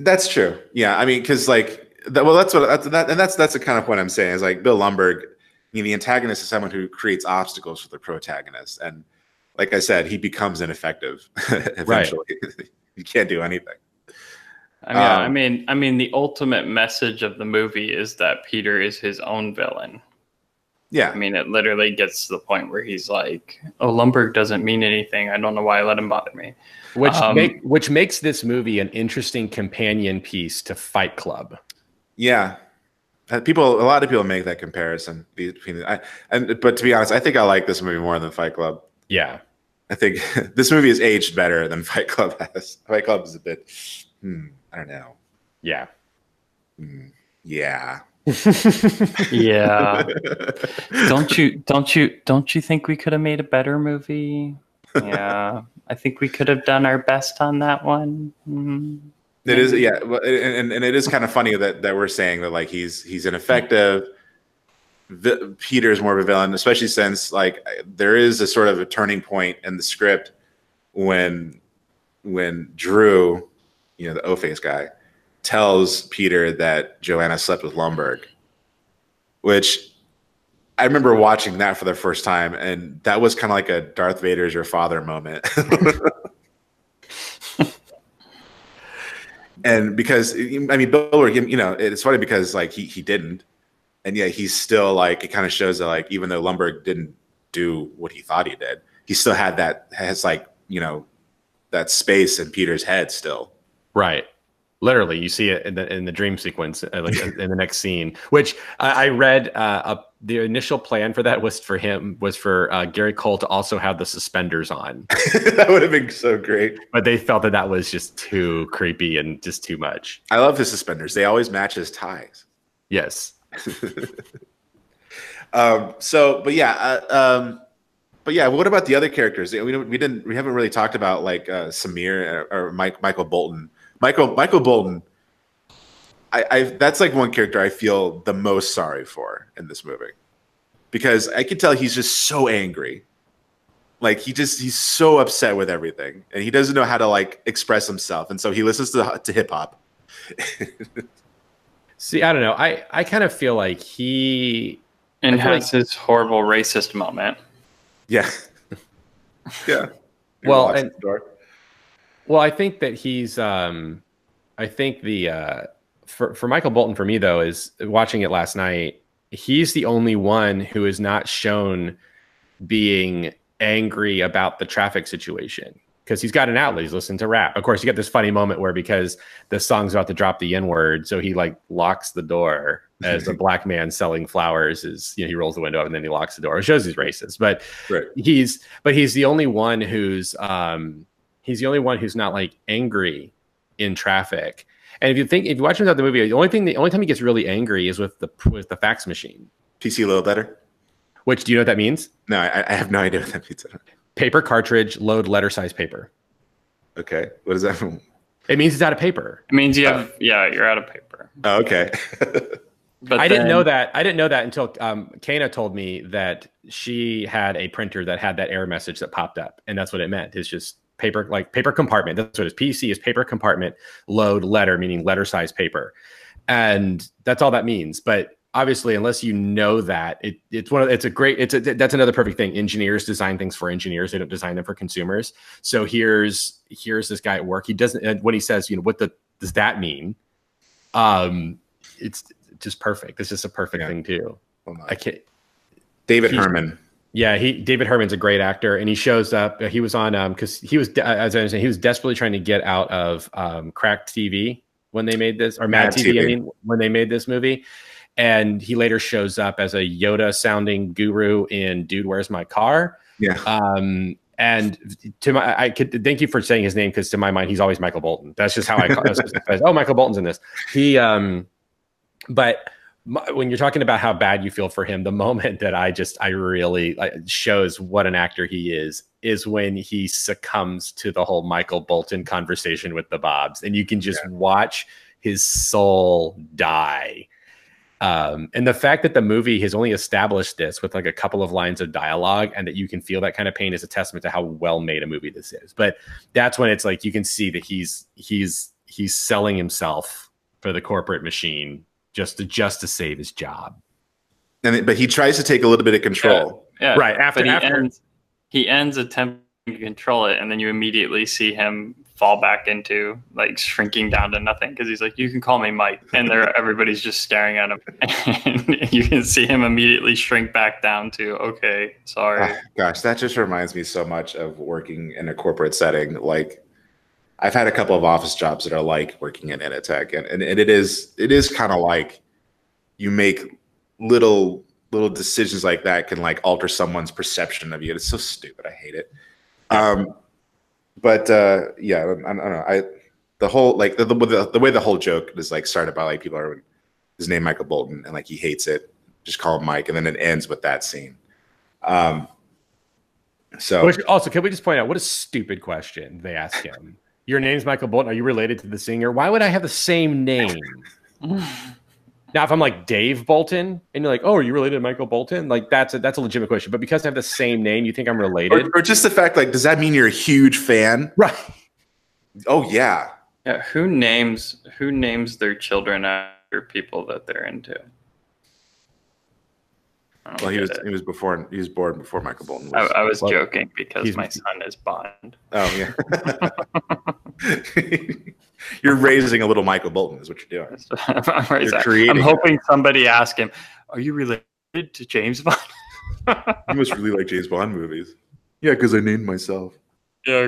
That's true. Yeah, I mean, because like, that's the kind of what I'm saying is like Bill Lumbergh. I mean, the antagonist is someone who creates obstacles for the protagonist, and like I said, he becomes ineffective eventually. Right. You can't do anything. I mean, the ultimate message of the movie is that Peter is his own villain. Yeah, I mean, it literally gets to the point where he's like, "Oh, Lumbergh doesn't mean anything. I don't know why I let him bother me." Which makes this movie an interesting companion piece to Fight Club. Yeah, a lot of people make that comparison between. But to be honest, I think I like this movie more than Fight Club. Yeah, I think this movie has aged better than Fight Club has. Fight Club is a bit, I don't know. Yeah. Yeah. Yeah. Don't you think we could have made a better movie? Yeah. I think we could have done our best on that one. Mm-hmm. It is, yeah, and it is kind of funny that we're saying that like he's ineffective. Peter's more of a villain, especially since like there is a sort of a turning point in the script when Drew, you know, the O-face guy, tells Peter that Joanna slept with Lumbergh, which I remember watching that for the first time, and that was kind of like a Darth Vader's your father moment. And because, I mean, Bill, you know, it's funny because like he didn't, and yet he's still like, it kind of shows that like even though Lumbergh didn't do what he thought he did, he still had that space in Peter's head still. Right. Literally, you see it in the dream sequence, like in the next scene, which I read the initial plan for that was for Gary Cole to also have the suspenders on. That would have been so great. But they felt that was just too creepy and just too much. I love his suspenders. They always match his ties. Yes. So, but yeah, But yeah, what about the other characters? We haven't really talked about like Samir or Michael Bolton. Michael Bolton. That's like one character I feel the most sorry for in this movie, because I could tell he's just so angry. Like he's so upset with everything, and he doesn't know how to like express himself, and so he listens to hip hop. See, I don't know. I kind of feel like he has his horrible racist moment. Yeah. Yeah. Well, I think that he's I think the for Michael Bolton, for me though, is watching it last night, he's the only one who is not shown being angry about the traffic situation, because he's got an outlet. He's listening to rap. Of course, you get this funny moment where, because the song's about to drop the N-word, so he like locks the door as a black man selling flowers is, you know, he rolls the window up and then he locks the door. It shows he's racist, but right. He's the only one who's not like angry in traffic. And if you watch him throughout the movie, the only time he gets really angry is with the fax machine. PC a little better. Which, do you know what that means? No, I have no idea what that means. Paper cartridge, load letter size paper. Okay. What does that mean? It means it's out of paper. It means you're out of paper. Oh, okay. But I didn't know that until Kana told me that she had a printer that had that error message that popped up, and that's what it meant. It's just paper, like paper compartment. That's what it is. PC is paper compartment, load letter, meaning letter size paper. And that's all that means. But obviously, unless you know that, that's another perfect thing. Engineers design things for engineers; they don't design them for consumers. So here's this guy at work. He doesn't, when he says, you know, does that mean? It's just perfect. It's just a perfect thing too. Well, I can't. David Herman. Yeah, David Herman's a great actor, and he shows up. He was on because he was, as I understand, he was desperately trying to get out of Crack TV when they made this, or Mad TV. I mean, when they made this movie. And he later shows up as a Yoda-sounding guru in "Dude, Where's My Car?" Yeah. Thank you for saying his name, because to my mind, he's always Michael Bolton. That's just how I call it. Oh, Michael Bolton's in this. When you're talking about how bad you feel for him, the moment that shows what an actor he is when he succumbs to the whole Michael Bolton conversation with the Bobs, and you can just watch his soul die. And the fact that the movie has only established this with like a couple of lines of dialogue, and that you can feel that kind of pain, is a testament to how well made a movie this is. But that's when it's like you can see that he's selling himself for the corporate machine just to save his job. But he tries to take a little bit of control. Yeah. Right. He ends attempting to control it, and then you immediately see him fall back into like shrinking down to nothing, because he's like, you can call me Mike, and everybody's just staring at him, and you can see him immediately shrink back down to, okay, sorry. Gosh, that just reminds me so much of working in a corporate setting. Like, I've had a couple of office jobs that are like working in Initech, and it is kind of like you make little decisions like that can like alter someone's perception of you. It's so stupid. I hate it. I don't know. The way the whole joke is like started by like people are his name Michael Bolton, and like he hates it. Just call him Mike, and then it ends with that scene. Which also, can we just point out what a stupid question they ask him? Your name's Michael Bolton. Are you related to the singer? Why would I have the same name? Now, if I'm like Dave Bolton, and you're like, oh, are you related to Michael Bolton? Like, that's a legitimate question. But because I have the same name, you think I'm related? Or just the fact, like, does that mean you're a huge fan? Right. Oh, yeah. Yeah. Who names their children after people that they're into? Well, he was born before Michael Bolton was. I was joking because my son is Bond. Oh, yeah. You're raising a little Michael Bolton is what you're doing. I'm hoping somebody asks him, are you related to James Bond? You must really like James Bond movies. Yeah, because I named myself. Yeah.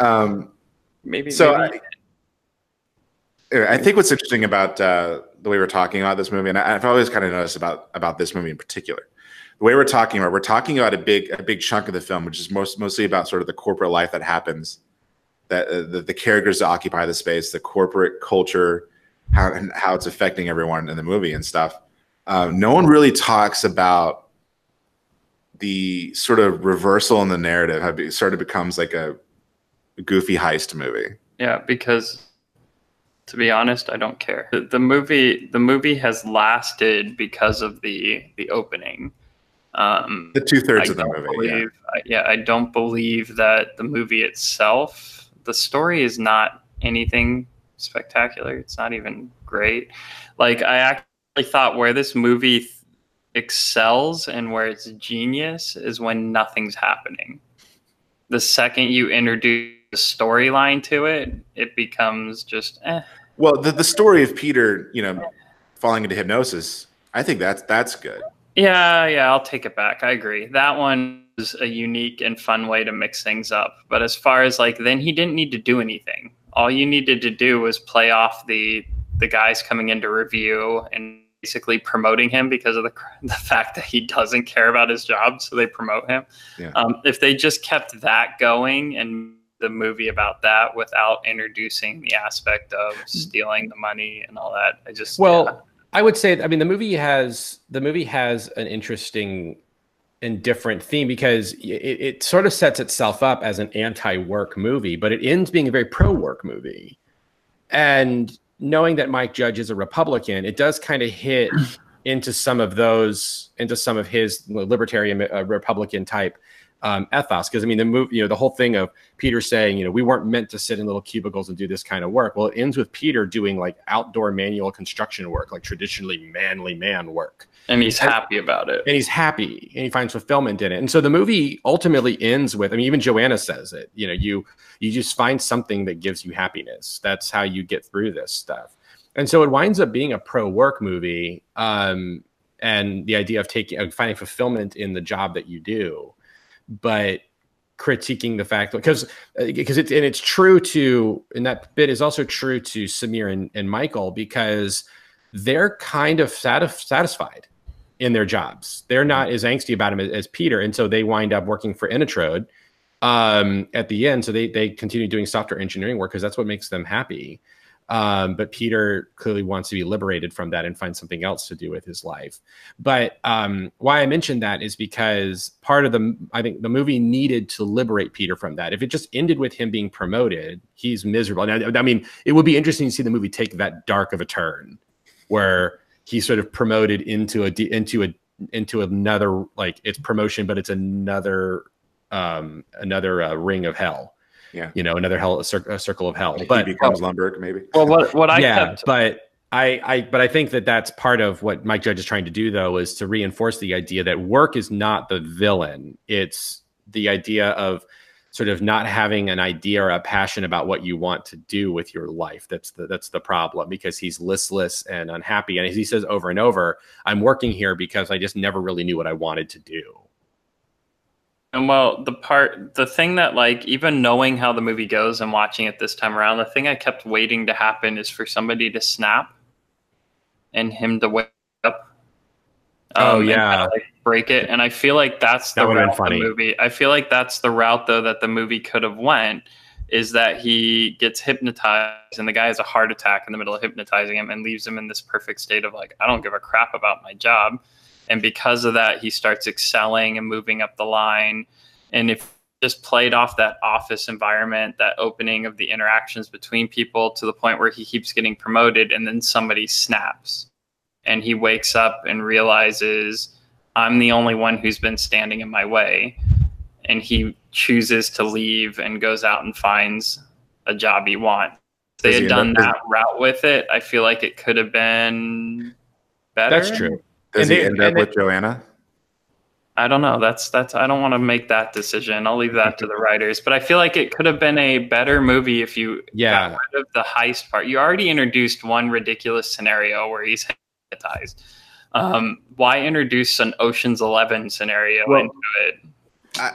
Okay. Maybe. I think what's interesting about the way we're talking about this movie, and I've always kind of noticed about this movie in particular, the way we're talking about a big chunk of the film, which is mostly about sort of the corporate life that happens, that the characters that occupy the space, the corporate culture, how it's affecting everyone in the movie and stuff. No one really talks about the sort of reversal in the narrative sort of becomes like a goofy heist movie. Yeah, because to be honest, I don't care. The movie has lasted because of the opening. The 2/3 of the movie. I don't believe that the movie itself, the story is not anything spectacular. It's not even great. Like, I actually thought where this movie excels and where it's genius is when nothing's happening. The second you introduce a storyline to it, it becomes just eh. Well, the story of Peter, falling into hypnosis, I think that's good. Yeah, I'll take it back. I agree. That one is a unique and fun way to mix things up. But as far as then he didn't need to do anything. All you needed to do was play off the guys coming into review and basically promoting him because of the fact that he doesn't care about his job, so they promote him. Yeah. If they just kept that going and the movie about that without introducing the aspect of stealing the money and all that, I would say, the movie has an interesting and different theme because it sort of sets itself up as an anti-work movie, but it ends being a very pro-work movie. And knowing that Mike Judge is a Republican, it does kind of hit into some of his libertarian Republican type ethos. Because the movie, the whole thing of Peter saying, we weren't meant to sit in little cubicles and do this kind of work. Well, it ends with Peter doing outdoor manual construction work, traditionally manly man work. And he's happy about it. And he's happy, and he finds fulfillment in it. And so the movie ultimately ends with, even Joanna says it, you just find something that gives you happiness. That's how you get through this stuff. And so it winds up being a pro-work movie, and the idea of finding fulfillment in the job that you do. But critiquing the fact because it's true to, and that bit is also true to Samir and Michael, because they're kind of satisfied in their jobs. They're not as angsty about him as Peter, and so they wind up working for Initech at the end. So they continue doing software engineering work because that's what makes them happy. But Peter clearly wants to be liberated from that and find something else to do with his life. But why I mentioned that is because I think the movie needed to liberate Peter from that. If it just ended with him being promoted, he's miserable. And it would be interesting to see the movie take that dark of a turn where he's sort of promoted into another, it's promotion, but it's another ring of hell. Yeah, another hell, a circle of hell. But he becomes Lumbergh, maybe. Well, I think that that's part of what Mike Judge is trying to do, though, is to reinforce the idea that work is not the villain. It's the idea of sort of not having an idea or a passion about what you want to do with your life. That's the problem, because he's listless and unhappy. And as he says over and over, I'm working here because I just never really knew what I wanted to do. And well, the thing that even knowing how the movie goes and watching it this time around, the thing I kept waiting to happen is for somebody to snap and him to wake up. Break it. And I feel like that's the route of the movie. I feel like that's the route, though, that the movie could have went, is that he gets hypnotized and the guy has a heart attack in the middle of hypnotizing him and leaves him in this perfect state of I don't give a crap about my job. And because of that, he starts excelling and moving up the line. And if you just played off that office environment, that opening of the interactions between people to the point where he keeps getting promoted, and then somebody snaps and he wakes up and realizes, I'm the only one who's been standing in my way. And he chooses to leave and goes out and finds a job he wants. If they had done that route with it, I feel like it could have been better. That's true. Does he end up with Joanna? I don't know. I don't want to make that decision. I'll leave that to the writers. But I feel like it could have been a better movie if you got rid of the heist part. You already introduced one ridiculous scenario where he's hypnotized. Why introduce an Ocean's 11 scenario into it? I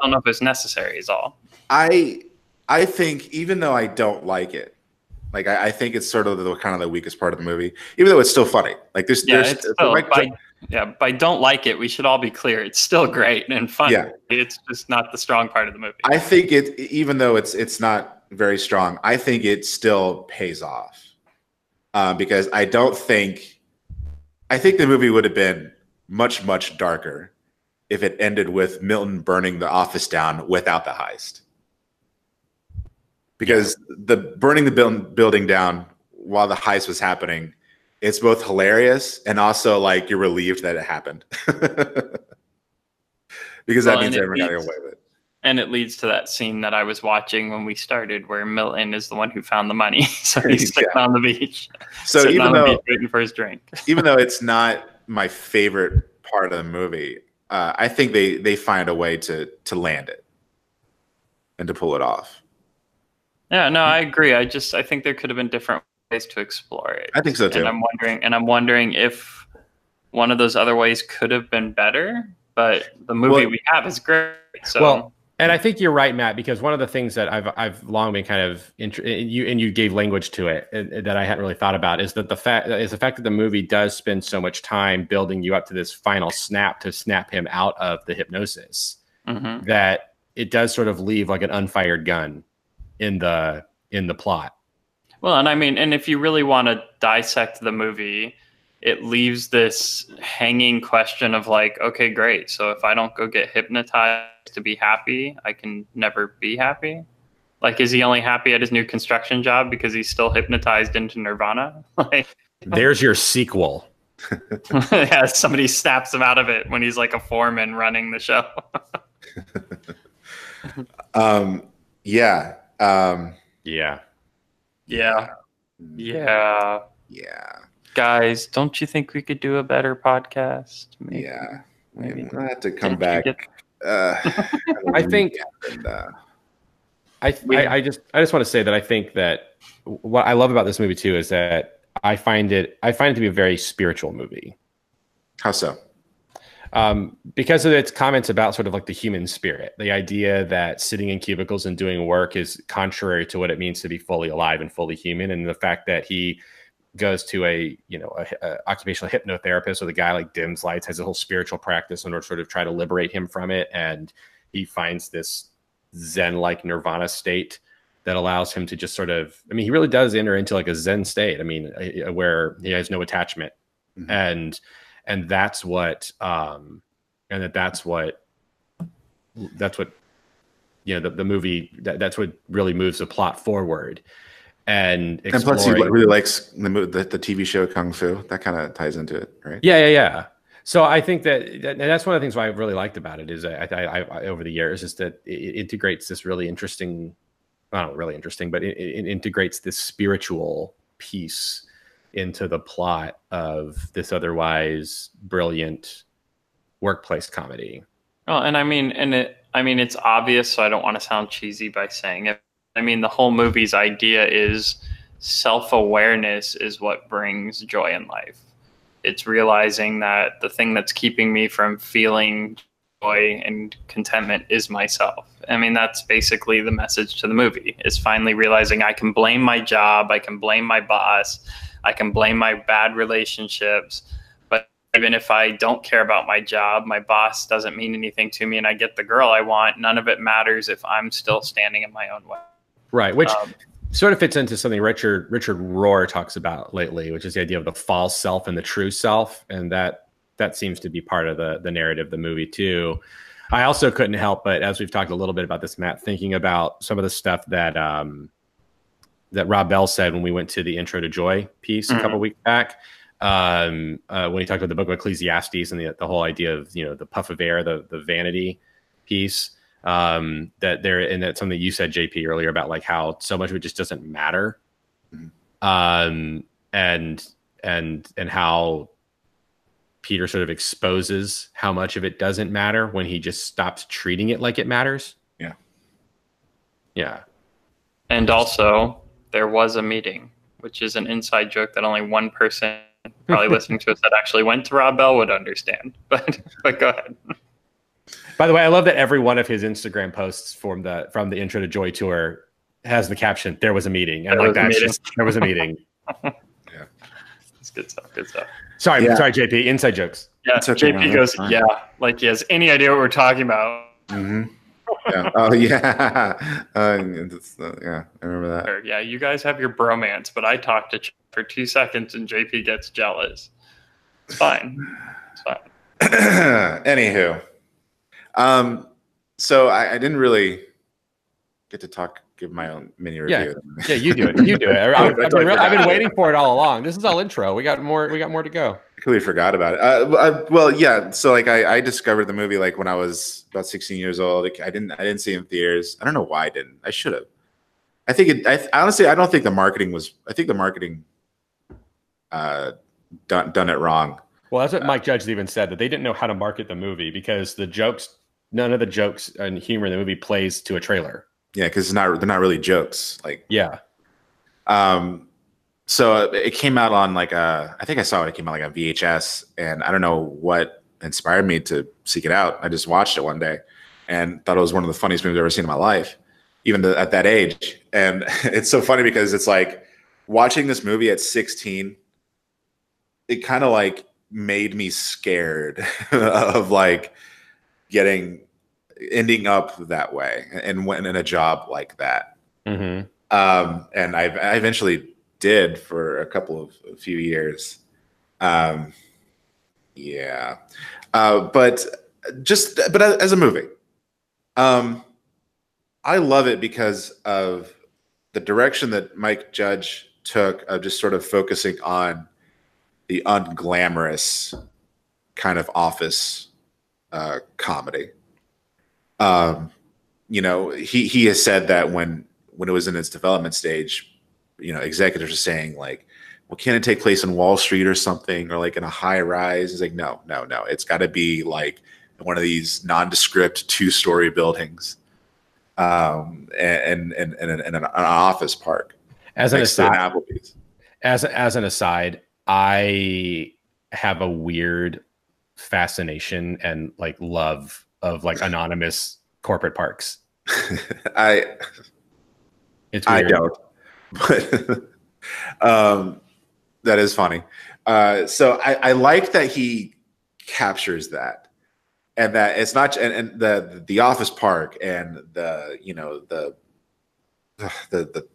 don't know if it's necessary is all. I think, even though I don't like it, I think it's sort of the weakest part of the movie, even though it's still funny. By don't like it, we should all be clear. It's still great and funny. Yeah. It's just not the strong part of the movie. I think it, even though it's not very strong, I think it still pays off because I think the movie would have been much, much darker if it ended with Milton burning the office down without the heist. Because the burning the building down while the heist was happening, it's both hilarious and also like you're relieved that it happened. Because that means everyone got away with it. And it leads to that scene that I was watching when we started where Milton is the one who found the money. So he's sitting on the beach. So even though, waiting for his drink. Even though it's not my favorite part of the movie, I think they find a way to land it and to pull it off. Yeah, no, I agree. I think there could have been different ways to explore it. I think so too. And I'm wondering if one of those other ways could have been better, but the movie we have is great. So. Well, and I think you're right, Matt, because one of the things that I've long been kind of you gave language to it that I hadn't really thought about is that the fact that the movie does spend so much time building you up to this final snap to snap him out of the hypnosis, mm-hmm. that it does sort of leave like an unfired gun in the plot. Well, and I mean, and if you really want to dissect the movie, it leaves this hanging question of like, okay, great. So if I don't go get hypnotized to be happy, I can never be happy. Like, is he only happy at his new construction job because he's still hypnotized into nirvana? Like, there's your sequel. Yeah, somebody snaps him out of it when he's like a foreman running the show. Yeah. Yeah. Guys, don't you think we could do a better podcast? Maybe, yeah. Maybe. We'll have to come back. I just want to say that I think that what I love about this movie too is that I find it to be a very spiritual movie. How so? Because of its comments about sort of like the human spirit, the idea that sitting in cubicles and doing work is contrary to what it means to be fully alive and fully human, and the fact that he goes to a occupational hypnotherapist, or the guy like dims lights, has a whole spiritual practice in order to sort of try to liberate him from it. And he finds this Zen like nirvana state that allows him to just sort of, I mean, he really does enter into like a Zen state. I mean, where he has no attachment. Mm-hmm. And that's what, the movie, that's what really moves the plot forward. And plus, he really likes the TV show Kung Fu. That kind of ties into it, right? Yeah. So I think that that's one of the things why I really liked about it is I over the years is that it integrates this really interesting, but it integrates this spiritual piece into the plot of this otherwise brilliant workplace comedy. Oh, and it's obvious. So I don't want to sound cheesy by saying it. I mean, the whole movie's idea is self-awareness is what brings joy in life. It's realizing that the thing that's keeping me from feeling joy and contentment is myself. I mean, that's basically the message to the movie, is finally realizing I can blame my job, I can blame my boss, I can blame my bad relationships. But even if I don't care about my job, my boss doesn't mean anything to me, and I get the girl I want, none of it matters if I'm still standing in my own way. Right, which sort of fits into something Richard Rohr talks about lately, which is the idea of the false self and the true self, and that seems to be part of the narrative of the movie too. I also couldn't help but, as we've talked a little bit about this, Matt, thinking about some of the stuff that that Rob Bell said when we went to the Intro to Joy piece a couple weeks back, when he talked about the Book of Ecclesiastes and the whole idea of the puff of air, the vanity piece. That's something you said, JP, earlier about like how so much of it just doesn't matter. Mm-hmm. And how Peter sort of exposes how much of it doesn't matter when he just stops treating it like it matters. Yeah. And also there was a meeting, which is an inside joke that only one person probably listening to us that actually went to Rob Bell would understand, but go ahead. By the way, I love that every one of his Instagram posts from the Intro to Joy tour has the caption, "There was a meeting," and like that. There was a meeting. Yeah, it's good stuff. Sorry, JP. Inside jokes. Yeah, JP goes, yeah, like he has any idea what we're talking about. Mm-hmm. Yeah. Oh yeah. Yeah, I remember that. Yeah, you guys have your bromance, but I talk to Chip for 2 seconds and JP gets jealous. It's fine. Anywho. So I didn't really get to give my own mini review. Yeah, yeah, you do it. You do it. I've been waiting for it all along. This is all intro. We got more to go. I completely forgot about it. Well, yeah. So like I discovered the movie like when I was about 16 years old. I didn't see it in theaters. I don't know why I didn't. I should have. I think it. Honestly, I don't think the marketing was. I think the marketing done it wrong. Well, that's what Mike Judge even said, that they didn't know how to market the movie because the jokes, none of the jokes and humor in the movie plays to a trailer. Yeah, because they're not really jokes. Like yeah. So it came out on like a. I think I saw it. It came out like a VHS, and I don't know what inspired me to seek it out. I just watched it one day, and thought it was one of the funniest movies I've ever seen in my life, even at that age. And it's so funny because it's like watching this movie at 16. It kind of like made me scared of like ending up that way and went in a job like that. Mm-hmm. And I eventually did for a few years. Yeah. But as a movie, I love it because of the direction that Mike Judge took of just sort of focusing on the unglamorous kind of office comedy. He has said that when it was in its development stage, executives are saying like, well, can it take place in Wall Street or something, or like in a high rise? It's like, no. It's got to be like one of these nondescript 2-story buildings, and an office park. As an aside, I have a weird fascination and like love of like anonymous corporate parks. It's weird. I don't, but that is funny. So I like that he captures that, and that it's not and the office park and the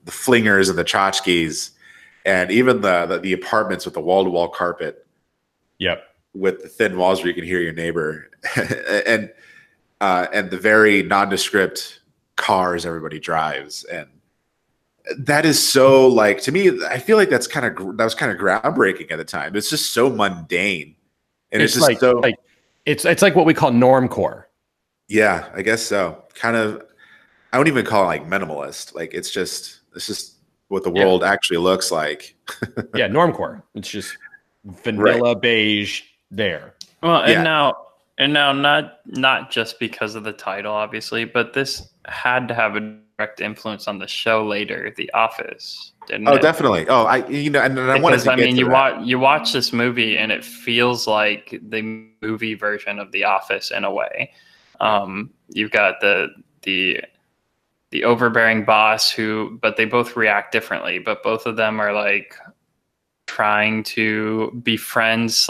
flingers and the tchotchkes and even the apartments with the wall-to-wall carpet. Yep. With the thin walls where you can hear your neighbor and the very nondescript cars everybody drives. And that is so like, to me, I feel like that was kind of groundbreaking at the time. It's just so mundane. And it's just like, so like, it's like what we call normcore. Yeah, I guess so. Kind of, I wouldn't even call it like minimalist. Like it's just what the world actually looks like. Yeah. Normcore. It's just vanilla beige there. Well, and now not just because of the title, obviously, but this had to have a direct influence on the show later, The Office. Didn't it? Definitely. Oh, you watch this movie and it feels like the movie version of The Office in a way. You've got the overbearing boss but they both react differently, but both of them are like trying to be friends /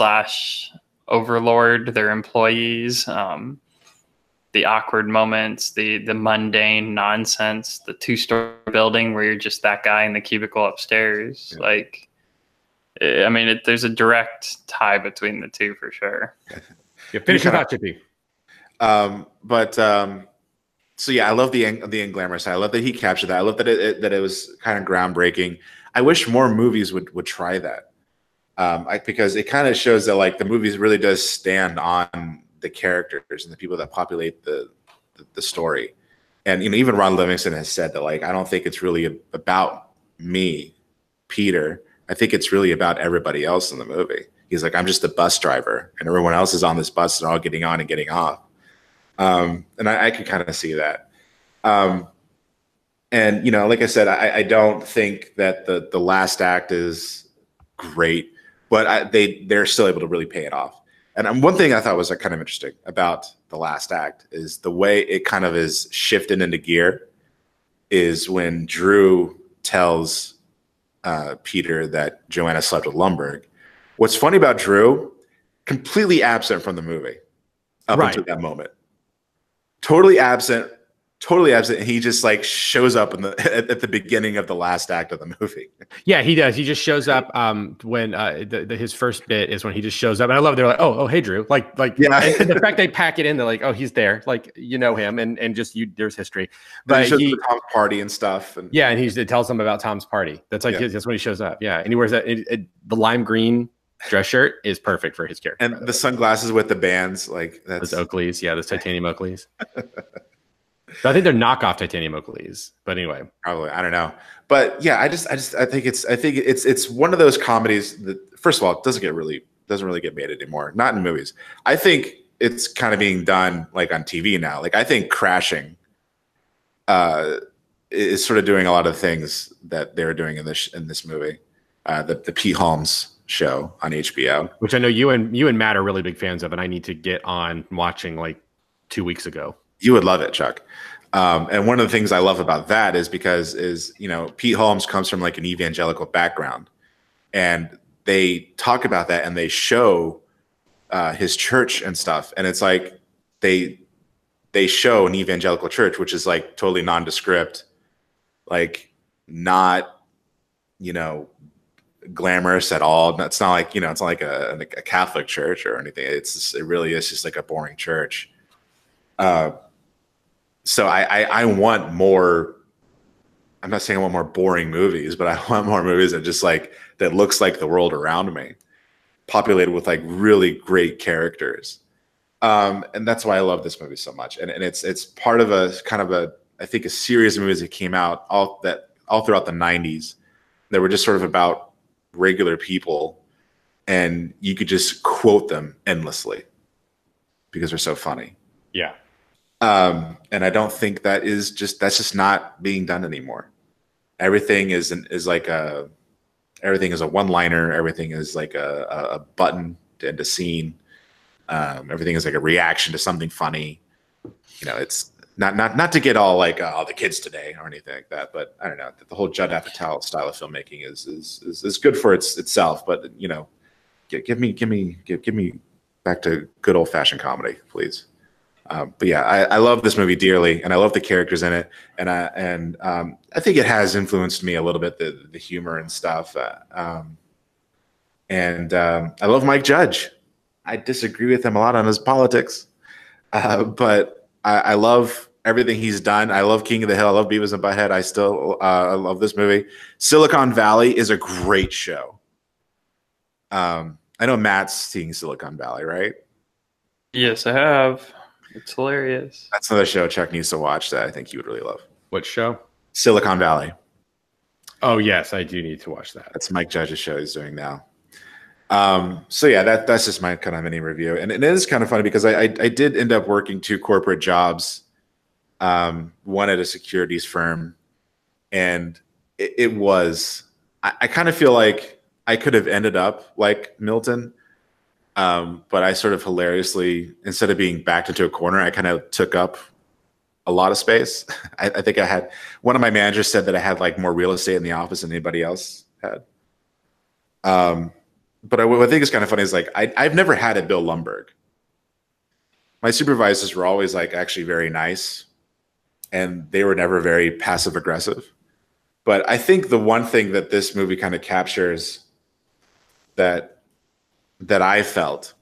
overlord their employees. The awkward moments, the mundane nonsense, the 2-story building where you're just that guy in the cubicle upstairs. Yeah. Like, I mean, there's a direct tie between the two for sure. Yeah, finish it out, Chippy. So yeah, I love the unglamorous side. I love that he captured that. I love that it was kind of groundbreaking. I wish more movies would try that, because it kind of shows that like the movies really does stand on the characters and the people that populate the story. And even Ron Livingston has said that like, I don't think it's really about me, Peter. I think it's really about everybody else in the movie. He's like, I'm just the bus driver, and everyone else is on this bus and all getting on and getting off. And I could kind of see that. And, like I said, I don't think that the last act is great, but they're still able to really pay it off. And one thing I thought was kind of interesting about the last act is the way it kind of is shifted into gear is when Drew tells Peter that Joanna slept with Lumbergh. What's funny about Drew, completely absent from the movie up until that moment. Totally absent totally absent. He just like shows up in the at the beginning of the last act of the movie. Yeah, he does. He just shows up when his first bit is when he just shows up. And I love it. They're like, oh, hey, Drew. Like yeah. And the fact they pack it in, they're like, oh, he's there. Like, you know him, and just you there's history. But he shows up to Tom's party and stuff. And yeah, and he tells them about Tom's party. That's like that's when he shows up. Yeah. And he wears that the lime green dress shirt is perfect for his character. And the sunglasses with the bands, like that's those Oakleys, yeah, those titanium Oakleys. I think they're knockoff titanium Oakleys, but anyway, probably I don't know. But yeah, I think it's one of those comedies that, first of all, doesn't really get made anymore, not in movies. I think it's kind of being done like on TV now. Like I think Crashing is sort of doing a lot of things that they're doing in this movie, the Pete Holmes show on HBO, which I know you and Matt are really big fans of, and I need to get on watching like 2 weeks ago. You would love it, Chuck. And one of the things I love about that is because Pete Holmes comes from like an evangelical background, and they talk about that and they show his church and stuff, and it's like they show an evangelical church, which is like totally nondescript, like not glamorous at all. It's not like it's not like a Catholic church or anything. It really is just like a boring church. So I want more. I'm not saying I want more boring movies, but I want more movies that just like that looks like the world around me, populated with like really great characters. And that's why I love this movie so much. And it's part of a kind of a, I think, a series of movies that came out all throughout the 90s that were just sort of about regular people, and you could just quote them endlessly because they're so funny. Yeah. And I don't think that's just not being done anymore. Everything is a one-liner. Everything is like a button to end a scene. Everything is like a reaction to something funny. It's not to get all like the kids today or anything like that, but I don't know. The whole Judd Apatow style of filmmaking is good for itself, but give me back to good old fashioned comedy, please. But yeah, I love this movie dearly, and I love the characters in it, and I think it has influenced me a little bit, the humor and stuff. I love Mike Judge. I disagree with him a lot on his politics, but I love everything he's done. I love King of the Hill. I love Beavis and Butthead. I love this movie. Silicon Valley is a great show. I know Matt's seeing Silicon Valley, right? Yes, I have. It's hilarious. That's another show Chuck needs to watch that I think you would really love. What show? Silicon Valley. Oh, yes, I do need to watch that. That's Mike Judge's show he's doing now. So yeah, that's just my kind of mini review. And it is kind of funny because I did end up working two corporate jobs. One at a securities firm, and I kind of feel like I could have ended up like Milton, but I sort of hilariously, instead of being backed into a corner, I kind of took up a lot of space. I think I had, one of my managers said that I had like more real estate in the office than anybody else had. But what I think is kind of funny is like I've never had a Bill Lumbergh. My supervisors were always like actually very nice, and they were never very passive aggressive. But I think the one thing that this movie kind of captures that I felt,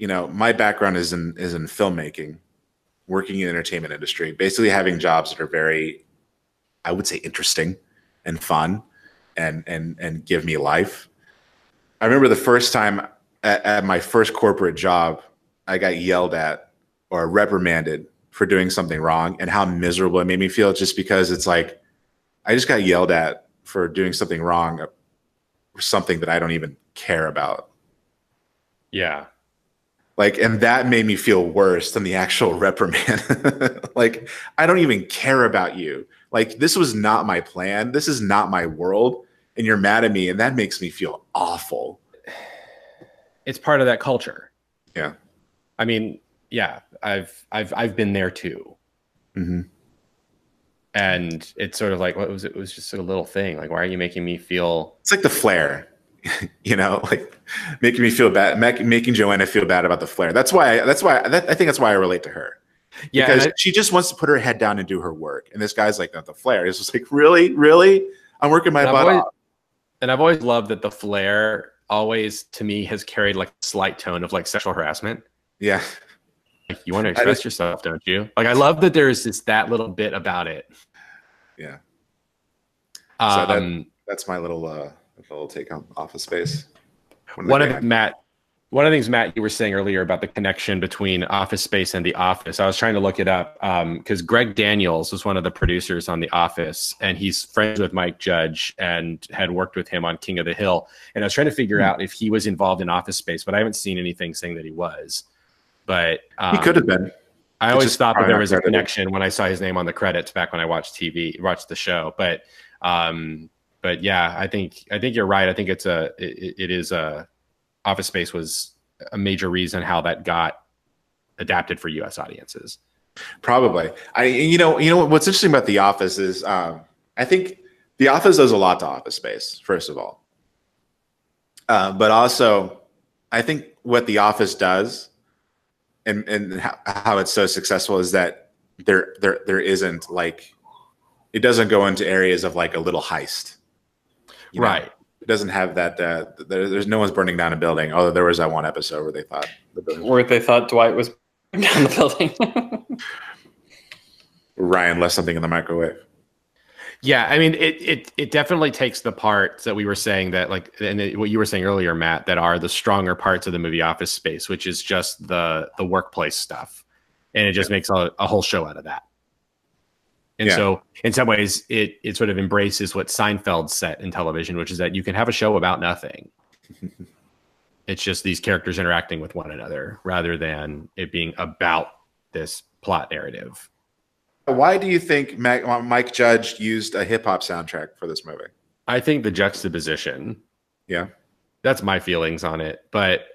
my background is in filmmaking, working in the entertainment industry, basically having jobs that are very, I would say, interesting and fun and give me life. I remember the first time at my first corporate job, I got yelled at or reprimanded for doing something wrong, and how miserable it made me feel, just because it's like, I just got yelled at for doing something wrong or something that I don't even care about. Yeah. Like, and that made me feel worse than the actual reprimand. Like, I don't even care about you. Like, this was not my plan. This is not my world. And you're mad at me, and that makes me feel awful. It's part of that culture. Yeah. I mean, yeah, I've been there too. Mm-hmm. And it's sort of like, what was it? It was just a little thing. Like, why are you making me feel? It's like the flare, like making me feel bad, making Joanna feel bad about the flare. That's why I think that's why I relate to her. Yeah, because she just wants to put her head down and do her work. And this guy's like, not the flair. He's just like, really? Really? I'm working my butt off. And I've always loved that the flair always, to me, has carried like a slight tone of like sexual harassment. Yeah. Like, you want to express yourself, don't you? Like, I love that there's just that little bit about it. Yeah. So that's my little take on Office Space. One of the things, Matt, you were saying earlier about the connection between Office Space and The Office, I was trying to look it up because Greg Daniels was one of the producers on The Office, and he's friends with Mike Judge and had worked with him on King of the Hill. And I was trying to figure out if he was involved in Office Space, but I haven't seen anything saying that he was. But he could have been. I always thought that there was a connection when I saw his name on the credits back when I watched the show. But yeah, I think you're right. I think it is Office Space was a major reason how that got adapted for U.S. audiences. Probably. You know what's interesting about The Office is I think The Office does a lot to Office Space, first of all. But also, I think what The Office does and how it's so successful is that there isn't like, it doesn't go into areas of like a little heist. Right. Know? Doesn't have that there's no one's burning down a building, although there was that one episode where they thought Dwight was burning down the building. Ryan left something in the microwave. Yeah, I mean it definitely takes the parts that we were saying that like what you were saying earlier, Matt, that are the stronger parts of the movie Office Space, which is just the workplace stuff. And it just makes a whole show out of that. And so in some ways, it sort of embraces what Seinfeld set in television, which is that you can have a show about nothing. It's just these characters interacting with one another rather than it being about this plot narrative. Why do you think Mike Judge used a hip-hop soundtrack for this movie? I think the juxtaposition. Yeah. That's my feelings on it. But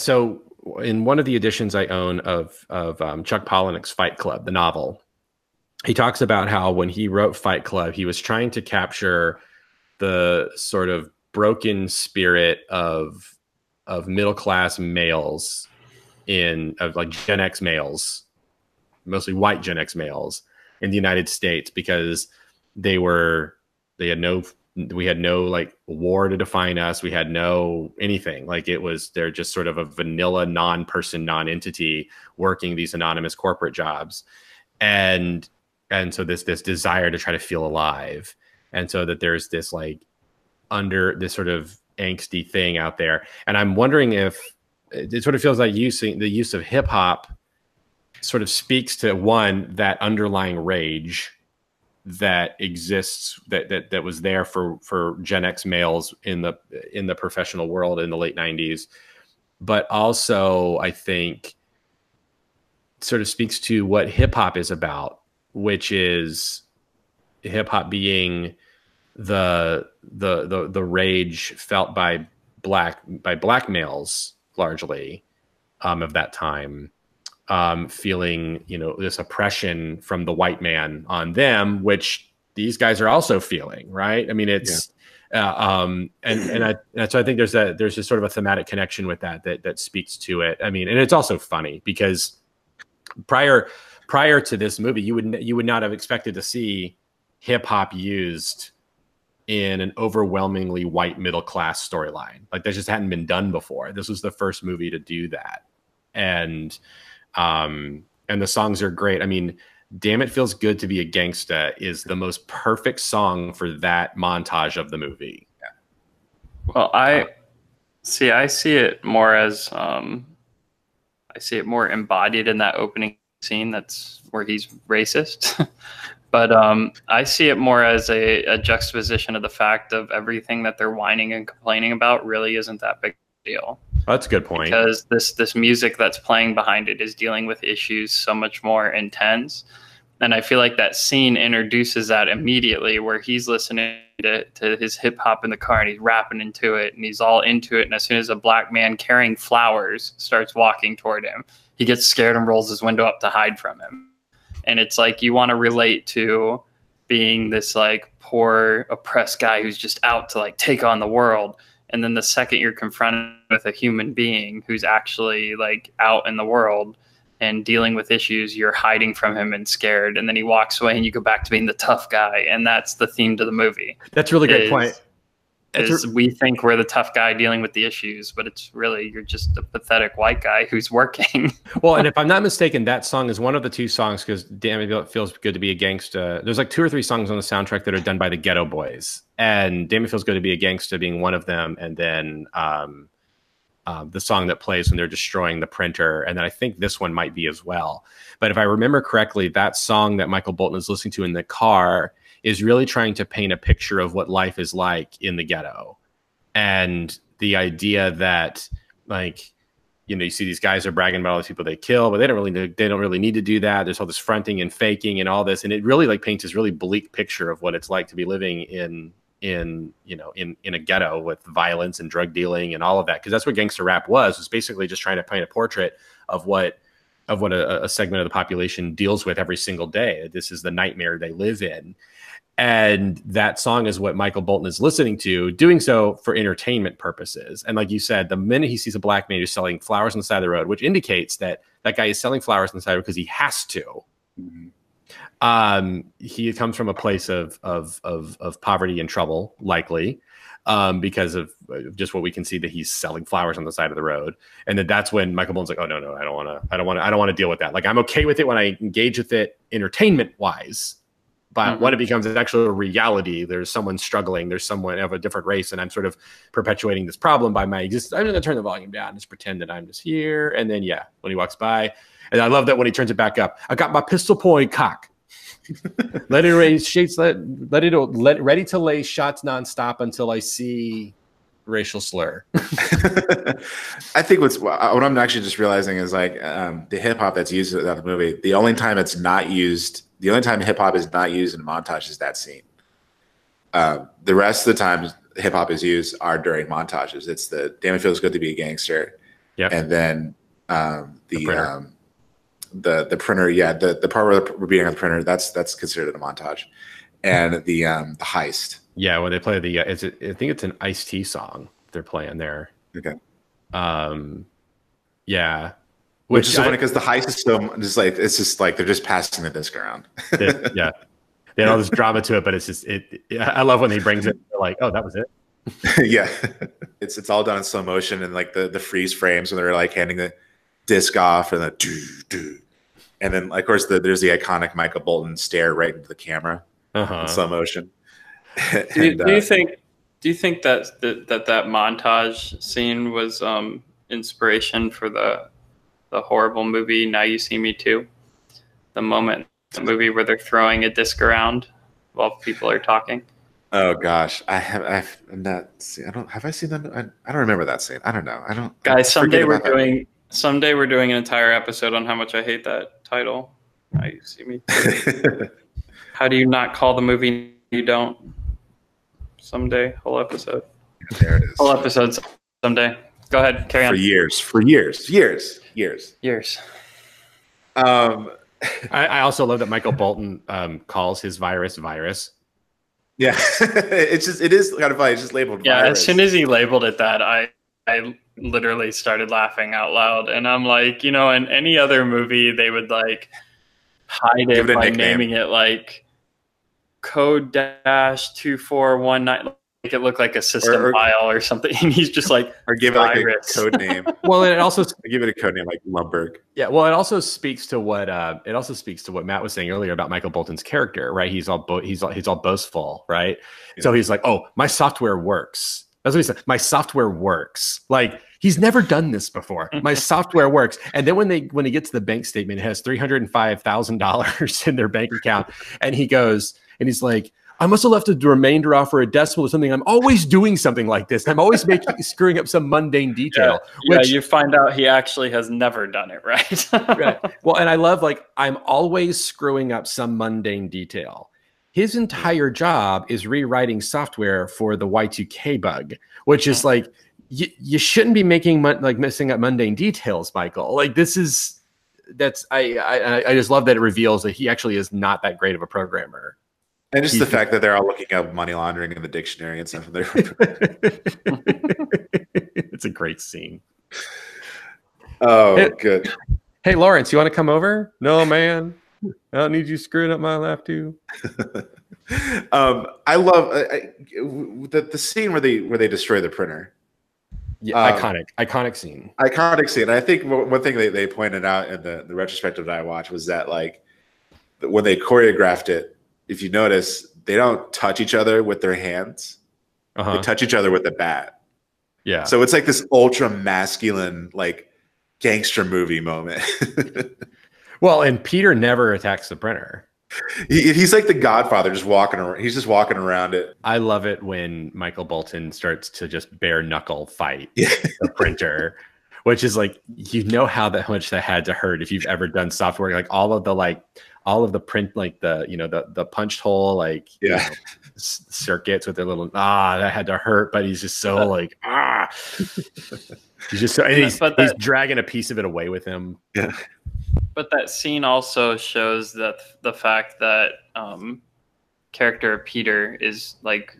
so in one of the editions I own of Chuck Palahniuk's Fight Club, the novel, he talks about how when he wrote Fight Club, he was trying to capture the sort of broken spirit of middle class males of Gen X males, mostly white Gen X males in the United States, because we had no like war to define us. We had no anything. Like they're just sort of a vanilla non-person, non-entity working these anonymous corporate jobs. And so this desire to try to feel alive. And so that there's this like this sort of angsty thing out there. And I'm wondering if it sort of feels like the use of hip hop sort of speaks to one, that underlying rage that exists that was there for Gen X males in the professional world in the late 90s, but also I think sort of speaks to what hip hop is about, which is hip hop being the rage felt by black males largely of that time. Feeling, this oppression from the white man on them, which these guys are also feeling, right? I mean, so I think there's just sort of a thematic connection with that speaks to it. I mean, and it's also funny because prior to this movie, you would not have expected to see hip hop used in an overwhelmingly white middle class storyline. Like that just hadn't been done before. This was the first movie to do that, and the songs are great. I mean, Damn It Feels Good to Be a Gangsta is the most perfect song for that montage of the movie. Yeah. Well, I see it more embodied in that opening scene. That's where he's racist. But I see it more as a juxtaposition of the fact of everything that they're whining and complaining about really isn't that big a deal. That's a good point. Because this music that's playing behind it is dealing with issues so much more intense. And I feel like that scene introduces that immediately where he's listening to his hip hop in the car and he's rapping into it and he's all into it. And as soon as a black man carrying flowers starts walking toward him, he gets scared and rolls his window up to hide from him. And it's like you want to relate to being this like poor oppressed guy who's just out to like take on the world. And then the second you're confronted with a human being who's actually like out in the world and dealing with issues, you're hiding from him and scared. And then he walks away and you go back to being the tough guy. And that's the theme to the movie. That's a really great point. We think we're the tough guy dealing with the issues, but it's really, you're just a pathetic white guy who's working. Well, and if I'm not mistaken, that song is one of the two songs, because damn it feels good to be a gangsta. There's like two or three songs on the soundtrack that are done by the Ghetto Boys, and damn it feels good to be a gangsta being one of them. And then the song that plays when they're destroying the printer. And then I think this one might be as well. But if I remember correctly, that song that Michael Bolton is listening to in the car is really trying to paint a picture of what life is like in the ghetto. And the idea that, like, you know, you see these guys are bragging about all the people they kill, but they don't really need to do that. There's all this fronting and faking and all this. And it really like paints this really bleak picture of what it's like to be living in a ghetto with violence and drug dealing and all of that. Cause that's what gangster rap was basically just trying to paint a portrait of what a segment of the population deals with every single day. This is the nightmare they live in. And that song is what Michael Bolton is listening to, doing so for entertainment purposes. And like you said, the minute he sees a black man who's selling flowers on the side of the road, which indicates that that guy is selling flowers on the side of the road because he has to. Mm-hmm. He comes from a place of poverty and trouble, likely, because of just what we can see that he's selling flowers on the side of the road. And then that's when Michael Bolton's like, oh no, I don't want to deal with that. Like, I'm okay with it when I engage with it entertainment wise, but mm-hmm. when it becomes an actual reality, there's someone struggling, there's someone of a different race, and I'm sort of perpetuating this problem by my existence. I'm going to turn the volume down, just pretend that I'm just here. And then, yeah, when he walks by, and I love that when he turns it back up, I got my pistol point cock. Let it raise shapes. Let it ready to lay shots nonstop until I see racial slur. I think what I'm actually just realizing is like the hip hop that's used throughout the movie. The only time it's not used, the only time hip hop is not used in montage is that scene. The rest of the times hip hop is used are during montages. It's the damn it feels good to be a gangster. Yeah, and then the printer, yeah, the part where we're beating on the printer, that's considered a montage, and the heist. Yeah, when they play the, I think it's an Ice-T song they're playing there. Okay. Yeah. Which is so funny because the heist is so just like it's just like they're just passing the disc around. Yeah, they had all this drama to it, but it's just I love when he brings it. They're like, oh, that was it. Yeah, it's all done in slow motion and like the freeze frames when they're like handing the disc off and the do. And then of course there's the iconic Michael Bolton stare right into the camera in slow motion. Do you think that montage scene was inspiration for the horrible movie Now You See Me Too? The moment in the movie where they're throwing a disc around while people are talking. Oh gosh, I haven't seen that. I don't remember that scene. I don't know. Someday we're doing an entire episode on how much I hate that title. Now You See Me Too. How do you not call the movie You Don't? Someday, whole episode. Yeah, there it is. Whole episodes someday. Go ahead, carry on. For years. I also love that Michael Bolton calls his virus. Yeah, it is kind of funny. It's just labeled. Yeah, virus. As soon as he labeled it that, I literally started laughing out loud, and I'm like, you know, in any other movie they would like hide it by naming it like code-2419, make it look like a system file or something, and he's just like, or give it like a code name. Well, and it also give it a code name like Lumbergh. Yeah, well, it also speaks to what Matt was saying earlier about Michael Bolton's character, right? He's all boastful, right? Yeah. So he's like, oh, my software works. That's what he said. My software works. Like, he's never done this before. My software works. And then when he gets the bank statement, it has $305,000 in their bank account. And he goes, and he's like, I must have left the remainder off for a decimal or something. I'm always doing something like this. I'm always screwing up some mundane detail. Yeah, you find out he actually has never done it, right? Right. Well, and I love, like, I'm always screwing up some mundane detail. His entire job is rewriting software for the Y2K bug, which is like, you shouldn't be making messing up mundane details, Michael. Like, I just love that it reveals that he actually is not that great of a programmer. And just the fact that they're all looking up money laundering in the dictionary and stuff. It's a great scene. Oh, hey, good. Hey, Lawrence, you want to come over? No, man. I don't need you screwing up my life, too. I love the scene where they destroy the printer. Yeah, iconic scene. Iconic scene. And I think one thing they pointed out in the retrospective that I watched was that, like, when they choreographed it, if you notice, they don't touch each other with their hands. Uh-huh. They touch each other with a bat. Yeah. So it's like this ultra masculine, like, gangster movie moment. Well, and Peter never attacks the printer. He's like the Godfather, just walking around. He's just walking around it. I love it when Michael Bolton starts to just bare knuckle fight the printer, which is like, you know how that much that had to hurt if you've ever done software, like all of the print, like the, you know, the punched hole, like, yeah, you know, circuits with their little, that had to hurt. But he's just so like, he's just so, and he's dragging a piece of it away with him. Yeah. But that scene also shows that the fact that character Peter is like,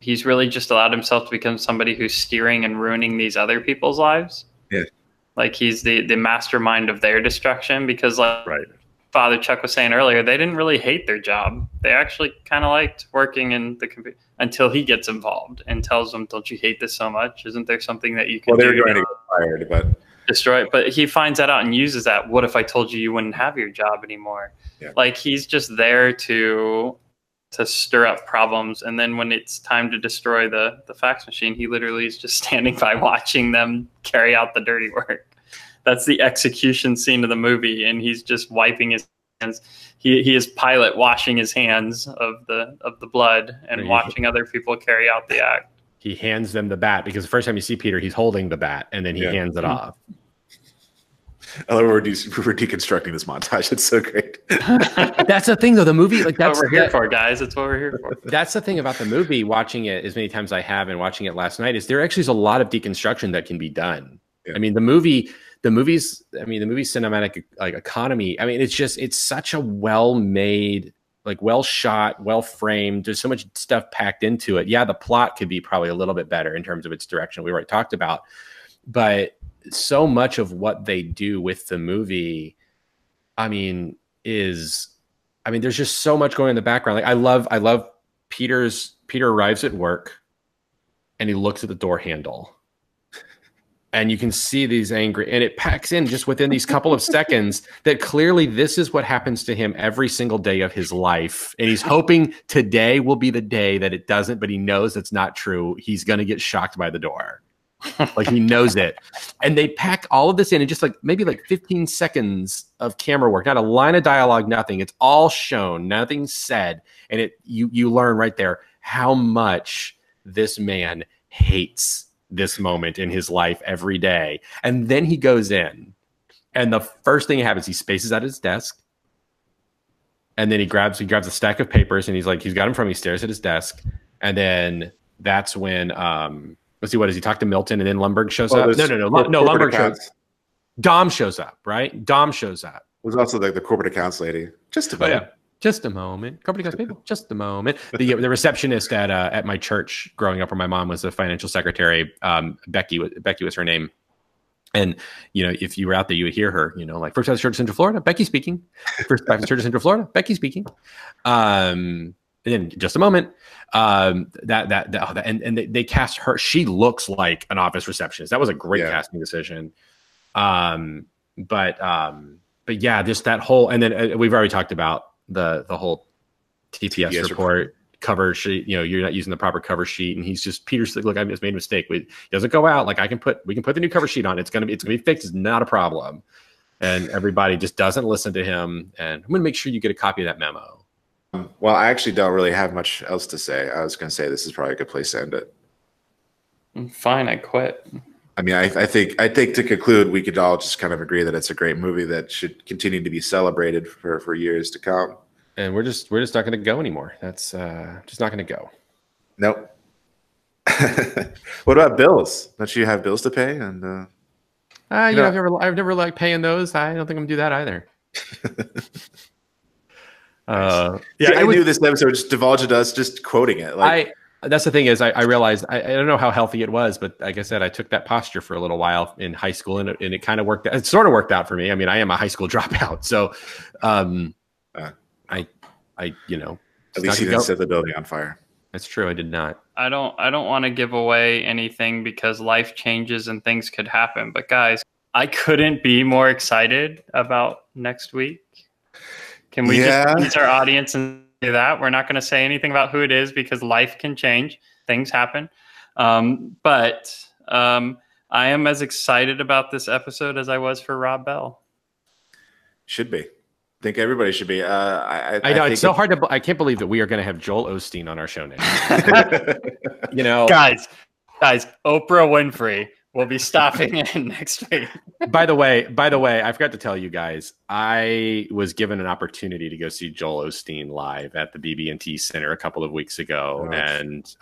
he's really just allowed himself to become somebody who's steering and ruining these other people's lives. Yeah. Like, he's the mastermind of their destruction, because, like, right, Father Chuck was saying earlier, they didn't really hate their job. They actually kind of liked working in the computer until he gets involved and tells them, don't you hate this so much? Isn't there something that you can do? Well, they're going to get fired, but... destroy it. But he finds that out and uses that. What if I told you wouldn't have your job anymore? Yeah. Like, he's just there to stir up problems, and then when it's time to destroy the fax machine, he literally is just standing by watching them carry out the dirty work. That's the execution scene of the movie, and he's just wiping his hands. He is Pilate washing his hands of the blood and watching other people carry out the act. He hands them the bat, because the first time you see Peter, he's holding the bat, and then he hands it off. I love we're deconstructing this montage. It's so great. That's the thing, though. The movie, like, that's what we're here for, guys. That's what we're here for. That's the thing about the movie. Watching it as many times I have, and watching it last night, is there actually is a lot of deconstruction that can be done. Yeah. I mean, the movie's cinematic, like, economy. I mean, it's such a well-made, like, well shot, well framed. There's so much stuff packed into it. Yeah, the plot could be probably a little bit better in terms of its direction. We already talked about, but so much of what they do with the movie, I mean, there's just so much going in the background. Like, I love Peter arrives at work and he looks at the door handle, and you can see these angry, and it packs in just within these couple of seconds that clearly this is what happens to him every single day of his life. And he's hoping today will be the day that it doesn't, but he knows that's not true. He's going to get shocked by the door. Like, he knows it. And they pack all of this in just, like, maybe like 15 seconds of camera work, not a line of dialogue, nothing. It's all shown, nothing's said. And you learn right there how much this man hates this moment in his life every day. And then he goes in, and the first thing that happens, he spaces out his desk, and then he grabs a stack of papers, and he's like, he's got him from, he stares at his desk. And then that's when, let's see, what does he talk to Milton, and then Lumbergh shows up? No, Lumbergh shows up. Dom shows up, right? Dom shows up. There's also the corporate accounts lady. Just about. Yeah. Just a moment. Company accounts people. Just a moment. The receptionist at my church growing up, where my mom was a financial secretary, Becky was her name. And, you know, if you were out there, you would hear her, you know, like, First Baptist Church of Central Florida, Becky speaking. First Baptist Church of Central Florida, Becky speaking. And then just a moment. They cast her. She looks like an office receptionist. That was a great casting decision. But yeah, just that whole, and then we've already talked about the whole TPS report cover sheet, you know, you're not using the proper cover sheet, and he's just, Peter's like, look, I just made a mistake. It doesn't go out. Like, we can put the new cover sheet on. It's gonna be fixed. It's not a problem. And everybody just doesn't listen to him. And I'm gonna make sure you get a copy of that memo. Well, I actually don't really have much else to say. I was gonna say this is probably a good place to end it. Fine, I quit. I mean, I think to conclude, we could all just kind of agree that it's a great movie that should continue to be celebrated for years to come. And we're just not going to go anymore. That's just not going to go. Nope. What about bills? Don't you have bills to pay? And you know, I've never liked paying those. I don't think I'm gonna do that either. Yeah, I knew this episode just divulged us just quoting it. Like, that's the thing is I realized I don't know how healthy it was, but like I said, I took that posture for a little while in high school, and it kind of worked. It sort of worked out for me. I mean, I am a high school dropout, so I you know, at least you didn't set the building on fire. That's true. I did not. I don't want to give away anything because life changes and things could happen. But guys, I couldn't be more excited about next week. Can we just please our audience and say that? We're not going to say anything about who it is because life can change. Things happen. But I am as excited about this episode as I was for Rob Bell. Should be. I think everybody should be. I know it's so hard to. I can't believe that we are going to have Joel Osteen on our show now. You know, guys, Oprah Winfrey will be stopping in next week. By the way, I forgot to tell you guys. I was given an opportunity to go see Joel Osteen live at the BB&T Center a couple of weeks ago, and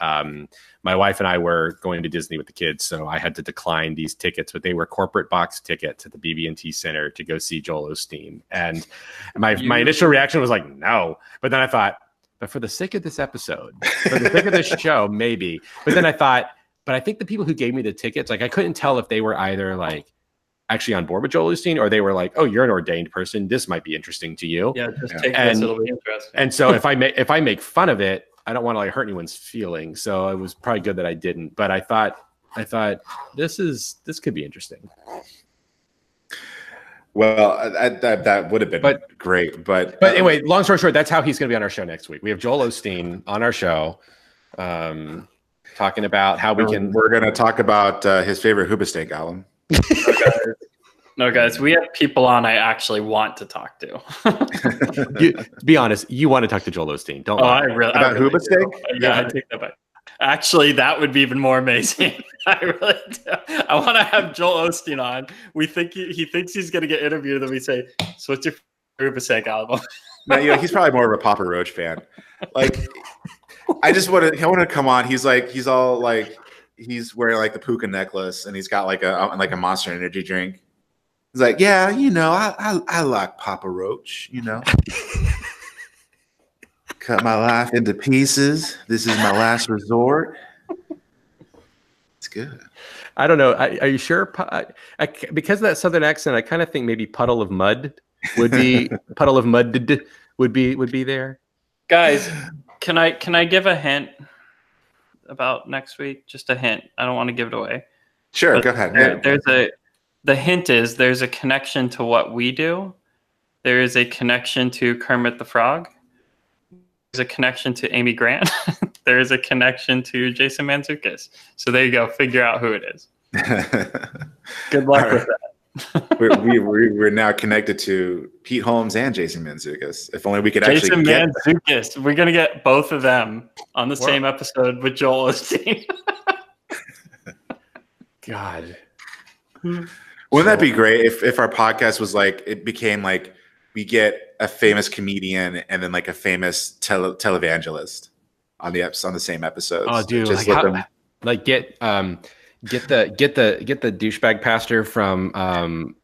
my wife and I were going to Disney with the kids, so I had to decline these tickets. But they were corporate box tickets at the BB&T Center to go see Joel Osteen, and my initial reaction was like, no. But then I thought, but for the sake of this episode, for the sake of this show, maybe. But then I thought. But I think the people who gave me the tickets, like I couldn't tell if they were either like actually on board with Joel Osteen or they were like, "Oh, you're an ordained person. This might be interesting to you." Yeah, just take this; it'll be interesting. And so if I make fun of it, I don't want to like hurt anyone's feelings. So it was probably good that I didn't. But I thought this could be interesting. Well, that would have been great. But anyway, long story short, that's how he's going to be on our show next week. We have Joel Osteen on our show. Talking about how we're going to talk about his favorite Hooba Steak album. No, guys, we have people on I actually want to talk to. Be honest, you want to talk to Joel Osteen, don't you? I really Hooba Steak? Yeah, I take that back. Actually, that would be even more amazing. I really do. I want to have Joel Osteen on. We think he thinks he's going to get interviewed, and we say, "So what's your Hooba Steak album?" Now, you know, he's probably more of a Papa Roach fan. Like. I want to come on. He's wearing like the puka necklace and he's got like a Monster Energy drink. He's like, yeah, you know, I like Papa Roach, you know. Cut my life into pieces. This is my last resort. It's good. I don't know. Are you sure? Because of that Southern accent, I kind of think maybe Puddle of Mud would be would be there. Guys. Can I give a hint about next week? Just a hint. I don't want to give it away. Sure, but go ahead. The hint is there's a connection to what we do. There is a connection to Kermit the Frog. There's a connection to Amy Grant. There is a connection to Jason Mantzoukas. So there you go. Figure out who it is. Good luck with that. we're now connected to Pete Holmes and Jason Mantzoukas. If only we could actually get Jason Mantzoukas. We're going to get both of them on the same episode with Joel Osteen. God. Wouldn't that be great if our podcast was like, it became like we get a famous comedian and then like a famous televangelist on the same episode. Oh, dude. Just get the douchebag pastor from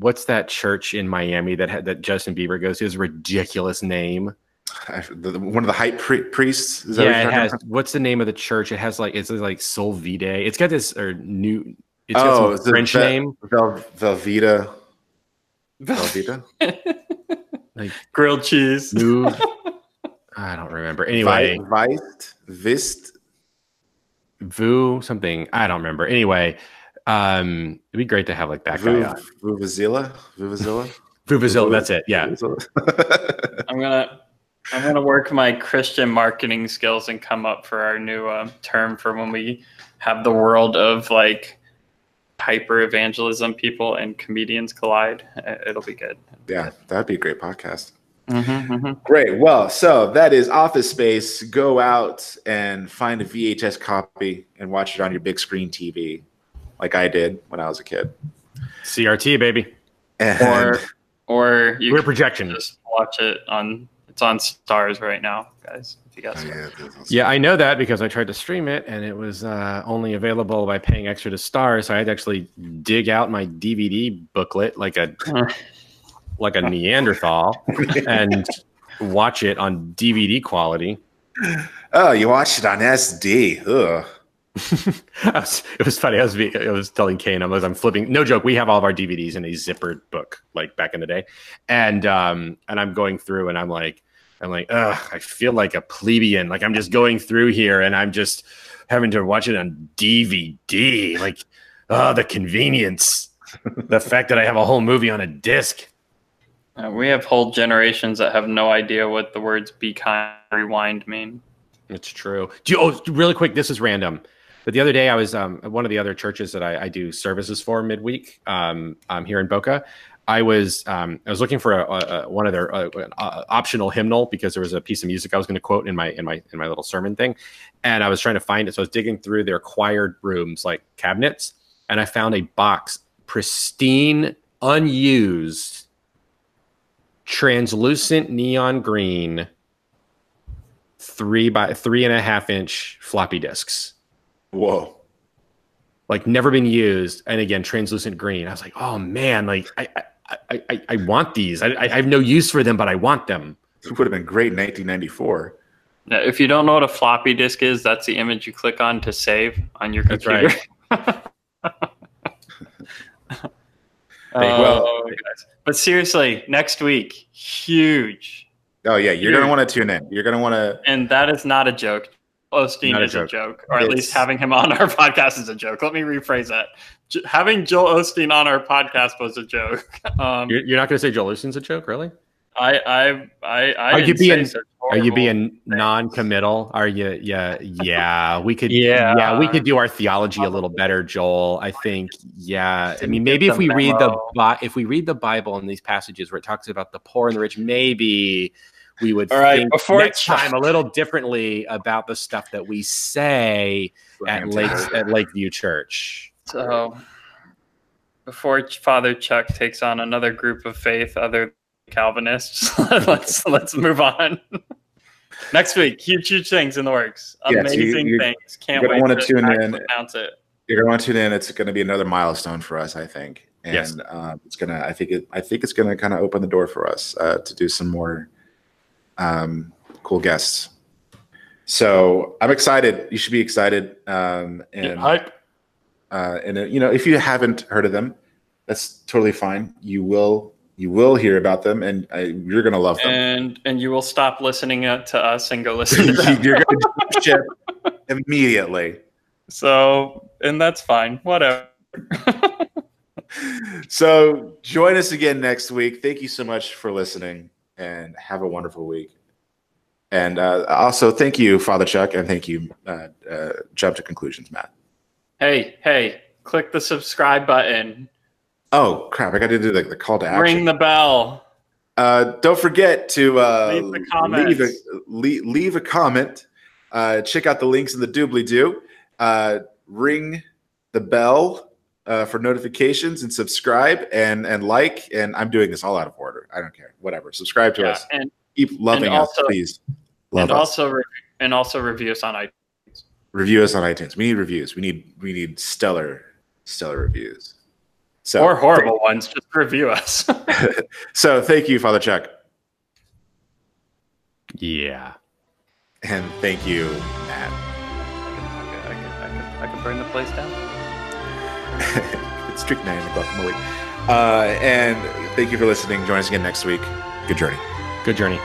what's that church in Miami that Justin Bieber goes to? His ridiculous name. One of the hype priests. Is that what it has. About? What's the name of the church? It has like it's like Solvide. It's got this got some French name. Velveeta. Velveeta. Like grilled cheese. I don't remember. Anyway, Vist. Vu something, I don't remember. Anyway, it'd be great to have like that guy on. Vuvuzela, that's it. Yeah. I'm gonna work my Christian marketing skills and come up for our new term for when we have the world of like hyper evangelism people and comedians collide. It'll be good. Yeah, that'd be a great podcast. Mm-hmm, mm-hmm. Great. Well, so that is Office Space. Go out and find a VHS copy and watch it on your big screen TV, like I did when I was a kid. CRT, baby. Or you projection. Just watch it on. It's on Starz right now, guys. If you got yeah, I know that because I tried to stream it and it was only available by paying extra to Starz. So I had to actually dig out my DVD booklet like a Neanderthal and watch it on DVD quality. Oh, you watched it on SD. Ugh. It was funny. I was telling Kane, I'm flipping. No joke. We have all of our DVDs in a zippered book, like back in the day, and I'm going through, and I'm like, ugh, I feel like a plebeian. Like I'm just going through here, and I'm just having to watch it on DVD. Like, oh, the convenience, the fact that I have a whole movie on a disc. We have whole generations that have no idea what the words "be kind" rewind mean. It's true. Really quick? This is random. But the other day, I was at one of the other churches that I do services for midweek. I'm here in Boca. I was looking for one of their optional hymnal because there was a piece of music I was going to quote in my little sermon thing, and I was trying to find it. So I was digging through their choir rooms like cabinets, and I found a box, pristine, unused, translucent neon green, 3 by 3.5 inch floppy disks. Whoa. Like never been used. And again, translucent green. I was like, oh man, like I want these. I have no use for them, but I want them. It would have been great in 1994. Now, if you don't know what a floppy disk is, that's the image you click on to save on your computer. That's right. But seriously, next week, huge. Oh yeah, you're gonna want to tune in. You're gonna want to, and that is not a joke. Osteen is a joke, or at least having him on our podcast is a joke. Let me rephrase that. Having Joel Osteen on our podcast was a joke. You're not going to say Joel Osteen's a joke, really? Are you being non-committal? Are you? Yeah. We could. Yeah. We could do our theology a little better, Joel. I think. Yeah. I mean, maybe if we read the Bible in these passages where it talks about the poor and the rich, maybe. We would think next time a little differently about the stuff that we say at Lakeview Church. So before Father Chuck takes on another group of faith other than Calvinists, let's move on. Next week, huge things in the works. Amazing things. Can't wait to announce it. You're going to want to tune in. It's going to be another milestone for us, I think. And yes. I think it's going to kind of open the door for us to do some more cool guests. So I'm excited. You should be excited. And hype. And you know, if you haven't heard of them, that's totally fine. You will hear about them, and you're gonna love them. And you will stop listening to us and go listen to them. You're gonna jump ship immediately. So, and that's fine. Whatever. So join us again next week. Thank you so much for listening. And have a wonderful week. And also, thank you, Father Chuck, and thank you, Jump to Conclusions, Matt. Hey, click the subscribe button. Oh, crap. I got to do the call to action. Ring the bell. Don't forget to leave a comment. Check out the links in the doobly-doo. Ring the bell for notifications, and subscribe and like, and I'm doing this all out of order. I don't care. Whatever. Subscribe to us. And keep loving us, please. Also review us on iTunes. Review us on iTunes. We need reviews. We need stellar reviews. So, or horrible ones. Just review us. So thank you, Father Chuck. Yeah. And thank you, Matt. I can burn the place down. It's strict 9 o'clock in the week. And thank you for listening. Join us again next week. Good journey.